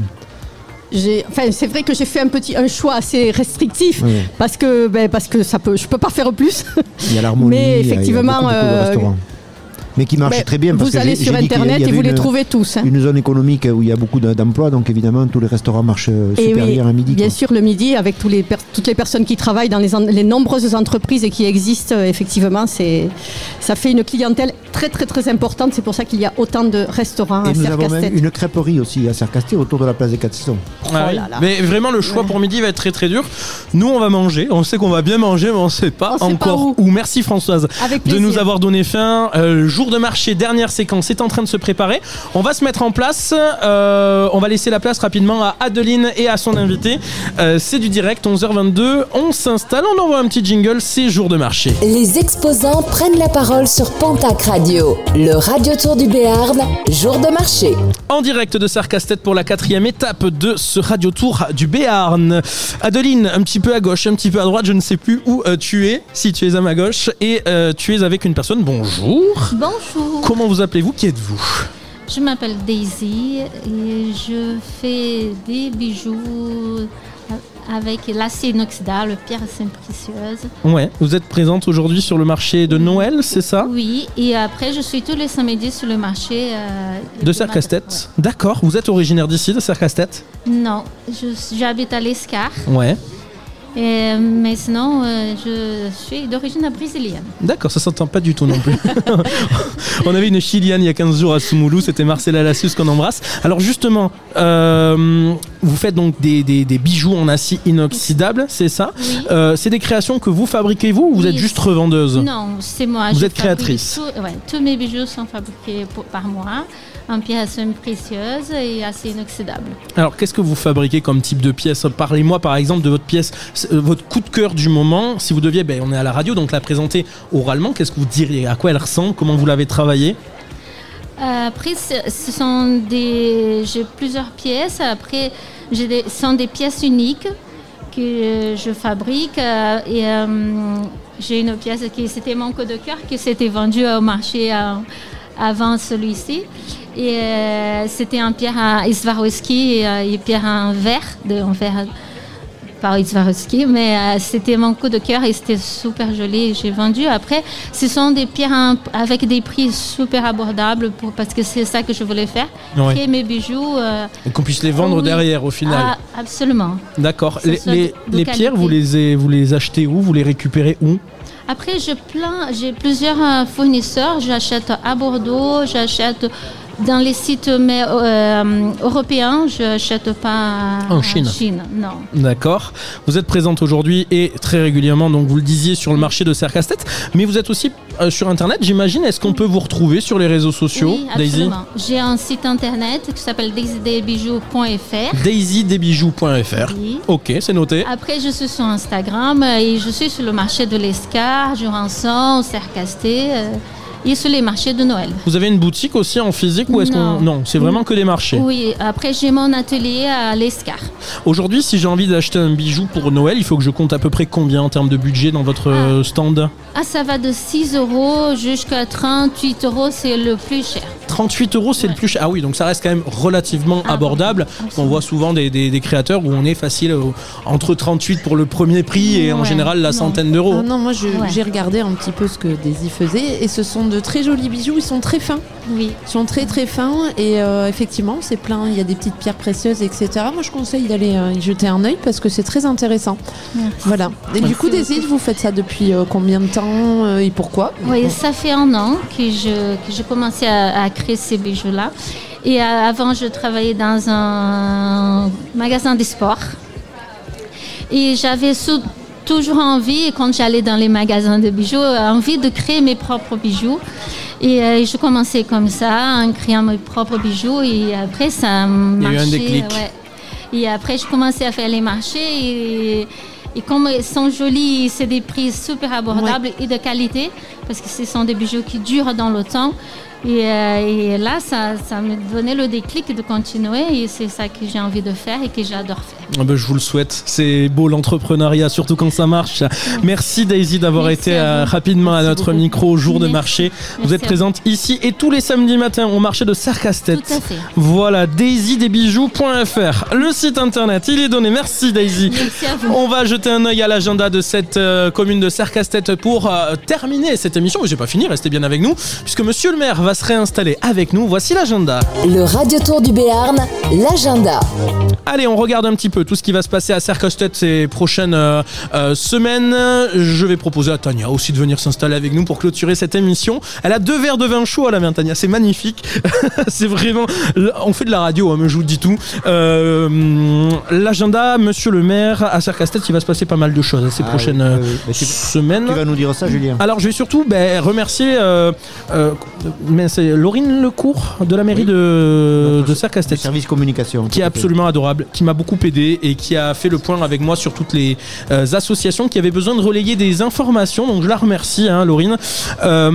C'est vrai que j'ai fait un choix assez restrictif parce que je peux pas faire plus. Il y a l'harmonie, mais effectivement, il y a beaucoup de restaurants. Mais qui marche très bien. Parce vous que allez sur Internet et vous les trouvez tous. Hein. Une zone économique où il y a beaucoup d'emplois, donc évidemment tous les restaurants marchent super bien à midi. Bien sûr, le midi, avec toutes les personnes qui travaillent dans les nombreuses entreprises et qui existent, effectivement, ça fait une clientèle très très très importante. C'est pour ça qu'il y a autant de restaurants à Serres-Castet. Et nous avons même une crêperie aussi à Serres-Castet autour de la place des 4 saisons. Mais vraiment, le choix pour midi va être très très dur. Nous, on va manger. On sait qu'on va bien manger, mais on ne sait pas encore où. Merci Françoise de nous avoir donné faim. De marché, dernière séquence, c'est en train de se préparer. On va se mettre en place. On va laisser la place rapidement à Adeline et à son invité. C'est du direct, 11h22. On s'installe, on envoie un petit jingle, c'est jour de marché. Les exposants prennent la parole sur Pontacq Radio. Le Radio Tour du Béarn, jour de marché. En direct de Serres-Castet pour la 4e étape de ce Radio Tour du Béarn. Adeline, un petit peu à gauche, un petit peu à droite, je ne sais plus où tu es, si tu es à ma gauche, et tu es avec une personne. Bonjour. Bonjour. Comment vous appelez-vous? Qui êtes-vous? Je m'appelle Daisy et je fais des bijoux avec l'acier inoxydable, pierre précieuse. Ouais. Vous êtes présente aujourd'hui sur le marché de Noël, c'est ça? Oui. Et après, je suis tous les samedis sur le marché de Serres-Castet. D'accord. Vous êtes originaire d'ici, de Serres-Castet? Non. J'habite à Lescar. Ouais. Mais sinon, je suis d'origine brésilienne. D'accord, ça s'entend pas du tout non plus. On avait une Chilienne il y a 15 jours à Soumoulou, c'était Marcella Lassus qu'on embrasse. Alors justement, vous faites donc des bijoux en acier inoxydable, c'est ça? Oui. C'est des créations que vous fabriquez vous ou vous êtes juste revendeuse? Non, c'est moi. Vous êtes créatrice? Tous mes bijoux sont fabriqués par moi. En pièces précieuses et assez inoxydable. Alors, qu'est-ce que vous fabriquez comme type de pièce? Parlez-moi par exemple de votre pièce, votre coup de cœur du moment. Si vous deviez, on est à la radio, donc la présenter oralement, qu'est-ce que vous diriez? À quoi elle ressemble? Comment vous l'avez travaillée? Après, j'ai plusieurs pièces. Après, ce sont des pièces uniques que je fabrique. J'ai une pièce c'était mon coup de cœur, qui s'était vendue au marché avant celui-ci. Et c'était un pierre à Swarovski et pierre en verre, par Swarovski, mais c'était mon coup de cœur et c'était super joli et j'ai vendu. Après, ce sont des pierres avec des prix super abordables parce que c'est ça que je voulais faire, créer mes bijoux. Et qu'on puisse les vendre derrière au final. Ah, absolument. D'accord. Les pierres, vous les achetez où? Vous les récupérez où? Après, j'ai plusieurs fournisseurs. J'achète à Bordeaux, j'achète dans les sites européens, je n'achète pas en Chine. Non. D'accord. Vous êtes présente aujourd'hui et très régulièrement, donc vous le disiez, sur le marché de Serres-Castet, mais vous êtes aussi sur Internet, j'imagine. Est-ce qu'on peut vous retrouver sur les réseaux sociaux, Daisy? J'ai un site Internet qui s'appelle daisydesbijoux.fr. Daisydesbijoux.fr. Oui. Ok, c'est noté. Après, je suis sur Instagram et je suis sur le marché de l'Escar, Jurançon, Serres-Castet. Et sur les marchés de Noël. Vous avez une boutique aussi en physique ou est-ce qu'on... Non, c'est vraiment que des marchés. Oui, après j'ai mon atelier à Lescar. Aujourd'hui, si j'ai envie d'acheter un bijou pour Noël, il faut que je compte à peu près combien en termes de budget dans votre stand? Ça va de 6 euros jusqu'à 38 euros, c'est le plus cher. 38 €, c'est le plus cher. Ah oui, donc ça reste quand même relativement abordable. On voit souvent des créateurs où on est facile entre 38 pour le premier prix et en général la centaine d'euros. Non, moi j'ai regardé un petit peu ce que Daisy faisait et ce sont de très jolis bijoux. Ils sont très fins. Oui. Ils sont très très fins et effectivement c'est plein. Il y a des petites pierres précieuses, etc. Moi je conseille d'aller y jeter un œil parce que c'est très intéressant. Merci. Voilà. Et du coup Daisy, vous faites ça depuis combien de temps et pourquoi ? Oui, ça fait 1 an que je commençais à créer ces bijoux-là. Et avant, je travaillais dans un magasin de sport. Et j'avais toujours envie, quand j'allais dans les magasins de bijoux, envie de créer mes propres bijoux. Et je commençais comme ça, en créant mes propres bijoux. Et après, ça marchait. Il y a eu un déclic. Ouais. Et après, je commençais à faire les marchés. Et comme ils sont jolis, c'est des prix super abordables et de qualité, parce que ce sont des bijoux qui durent dans le temps. Et là, ça me donnait le déclic de continuer et c'est ça que j'ai envie de faire et que j'adore faire. Ah ben, je vous le souhaite. C'est beau l'entrepreneuriat, surtout quand ça marche. Ouais. Merci Daisy d'avoir été rapidement à notre micro au jour de marché. Vous êtes présente ici et tous les samedis matins au marché de Serres-Castet. Tout à fait. Voilà, daisydesbijoux.fr. Le site internet, il est donné. Merci Daisy. Merci à vous. On va jeter un œil à l'agenda de cette commune de Serres-Castet pour terminer cette émission. Mais j'ai pas fini, restez bien avec nous, puisque monsieur le maire va se réinstaller avec nous. Voici l'agenda. Le Radio Tour du Béarn, l'agenda. Allez, on regarde un petit peu tout ce qui va se passer à Serres-Castet ces prochaines semaines. Je vais proposer à Tania aussi de venir s'installer avec nous pour clôturer cette émission. Elle a 2 verres de vin chaud à la main, Tania. C'est magnifique. C'est vraiment... On fait de la radio, hein, mais je vous dis tout. L'agenda, monsieur le maire, à Serres-Castet, il va se passer pas mal de choses ces prochaines semaines. Tu vas nous dire ça, Julien. Alors, je vais surtout remercier... mais c'est Laurine Lecourt de la mairie de Serres-Castet, service communication, qui est absolument adorable, qui m'a beaucoup aidé et qui a fait le point avec moi sur toutes les associations qui avaient besoin de relayer des informations. Donc je la remercie, hein, Laurine. Grâce à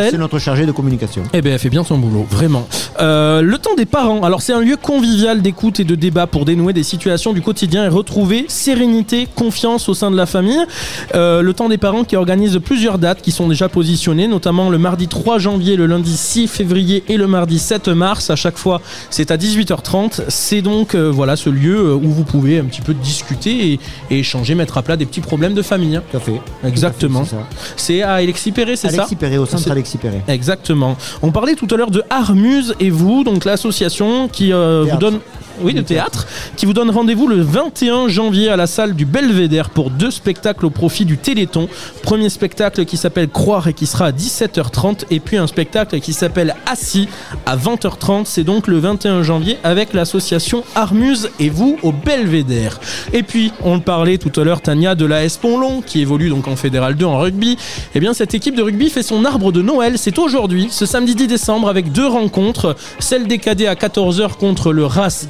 elle, c'est notre chargée de communication. Eh bien, elle fait bien son boulot, vraiment. Le temps des parents. Alors c'est un lieu convivial d'écoute et de débat pour dénouer des situations du quotidien et retrouver sérénité, confiance au sein de la famille. Le temps des parents qui organise plusieurs dates qui sont déjà positionnées, notamment le mardi 3 janvier, le lundi 6 février et le mardi 7 mars. À chaque fois, c'est à 18h30. C'est donc voilà, ce lieu où vous pouvez un petit peu discuter et échanger, mettre à plat des petits problèmes de famille. Tout à fait. Exactement. Tout à fait, c'est à Alexis Perret, c'est ça ? Alexis Perret, au centre Alexis Perret. Exactement. On parlait tout à l'heure de Art'Musez-vous, donc l'association qui vous donne... Oui, de théâtre, qui vous donne rendez-vous le 21 janvier à la salle du Belvédère pour 2 spectacles au profit du Téléthon. Premier spectacle qui s'appelle Croire et qui sera à 17h30, et puis un spectacle qui s'appelle Assis à 20h30. C'est donc le 21 janvier avec l'association Art'Musez-vous au Belvédère. Et puis, on le parlait tout à l'heure, Tania, de l'AS Pont Long, qui évolue donc en Fédéral 2 en rugby. Eh bien, cette équipe de rugby fait son arbre de Noël. C'est aujourd'hui, ce samedi 10 décembre, avec 2 rencontres. Celle des cadets à 14h contre le RAS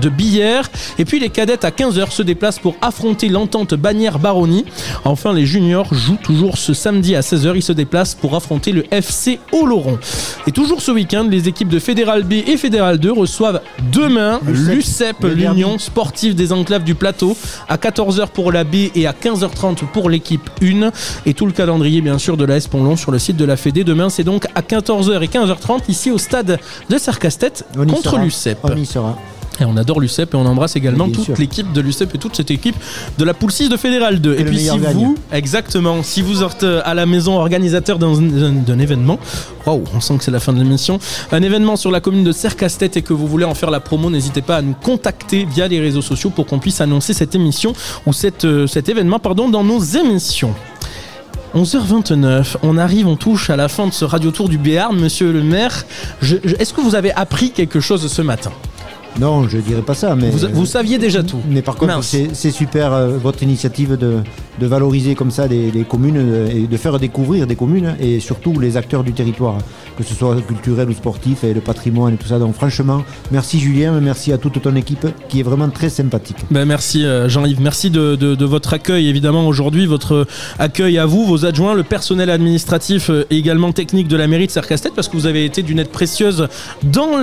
de Bière, et puis les cadettes à 15h se déplacent pour affronter l'entente Bagnères-Baronnie. Enfin, les juniors jouent toujours ce samedi à 16h, ils se déplacent pour affronter le FC Oloron. Et toujours ce week-end, les équipes de Fédéral B et Fédéral 2 reçoivent demain l'UCEP, l'Union Sportive des Enclaves du Plateau, à 14h pour la B et à 15h30 pour l'équipe 1, et tout le calendrier bien sûr de l'AS Pont-Long sur le site de la Fédé. Demain, c'est donc à 14h et 15h30 ici au stade de Serres-Castet contre l'UCEP. On y sera. Et on adore l'UCEP et on embrasse également toute l'équipe de l'UCEP et toute cette équipe de la Poule 6 de Fédéral 2. Et puis si vous, exactement, si vous êtes à la maison organisateur d'un événement, waouh, on sent que c'est la fin de l'émission, un événement sur la commune de Serres-Castet et que vous voulez en faire la promo, n'hésitez pas à nous contacter via les réseaux sociaux pour qu'on puisse annoncer cette émission ou cet événement dans nos émissions. 11h29, on arrive, on touche à la fin de ce Radio Tour du Béarn. Monsieur le maire, est-ce que vous avez appris quelque chose ce matin ? Non, je dirais pas ça, mais... Vous saviez déjà tout. Mais par contre, c'est super votre initiative de valoriser comme ça les communes et de faire découvrir des communes et surtout les acteurs du territoire, que ce soit culturel ou sportif et le patrimoine et tout ça. Donc franchement, merci Julien, merci à toute ton équipe qui est vraiment très sympathique. Ben merci Jean-Yves, merci de votre accueil évidemment aujourd'hui, votre accueil à vous, vos adjoints, le personnel administratif et également technique de la mairie de Serres-Castet, parce que vous avez été d'une aide précieuse dans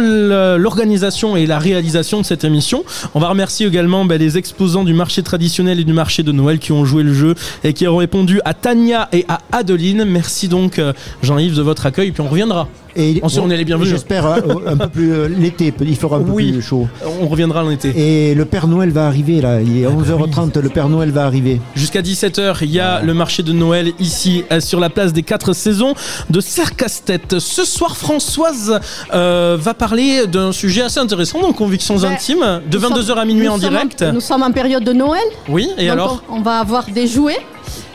l'organisation et la réalisation de cette émission. On va remercier également les exposants du marché traditionnel et du marché de Noël qui ont joué le jeu et qui ont répondu à Tania et à Adeline. Merci donc Jean-Yves de votre accueil, puis on reviendra. Et on est les bienvenus. J'espère un peu plus l'été, il fera un peu plus chaud. On reviendra en été. Et le Père Noël va arriver là, il est 11h30, le Père Noël va arriver. Jusqu'à 17h, il y a le marché de Noël ici sur la place des 4 saisons de Serres-Castet. Ce soir, Françoise va parler d'un sujet assez intéressant, donc Convictions intimes, de 22h à minuit en direct. Nous sommes en période de Noël. Oui, et donc alors on va avoir des jouets.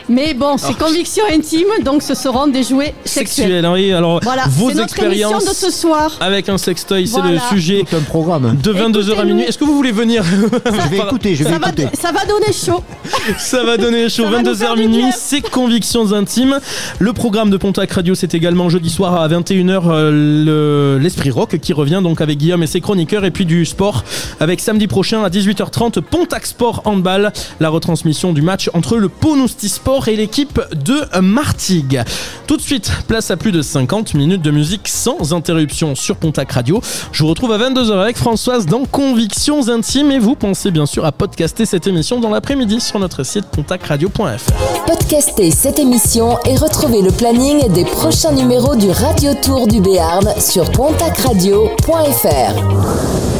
Mais bon, c'est Convictions intimes, donc ce seront des jouets sexuels. Oui, alors voilà, vos expériences de ce soir avec un sextoy, voilà. C'est le sujet un programme. De 22h à minuit. Est-ce que vous voulez venir ? Je vais écouter. Ça va donner chaud. Ça va donner chaud. 22h à minuit, c'est Convictions intimes. Le programme de Pontacq Radio, c'est également jeudi soir à 21h l'Esprit Rock qui revient donc avec Guillaume et ses chroniqueurs, et puis du sport avec samedi prochain à 18h30 Pontacq Sport Handball, la retransmission du match entre le Pau Sport et l'équipe de Martigues. Tout de suite, place à plus de 50 minutes de musique sans interruption sur Pontacq Radio. Je vous retrouve à 22h avec Françoise dans Convictions intimes, et vous pensez bien sûr à podcaster cette émission dans l'après-midi sur notre site pontacradio.fr. Podcastez cette émission et retrouvez le planning des prochains numéros du Radio Tour du Béarn sur pontacradio.fr.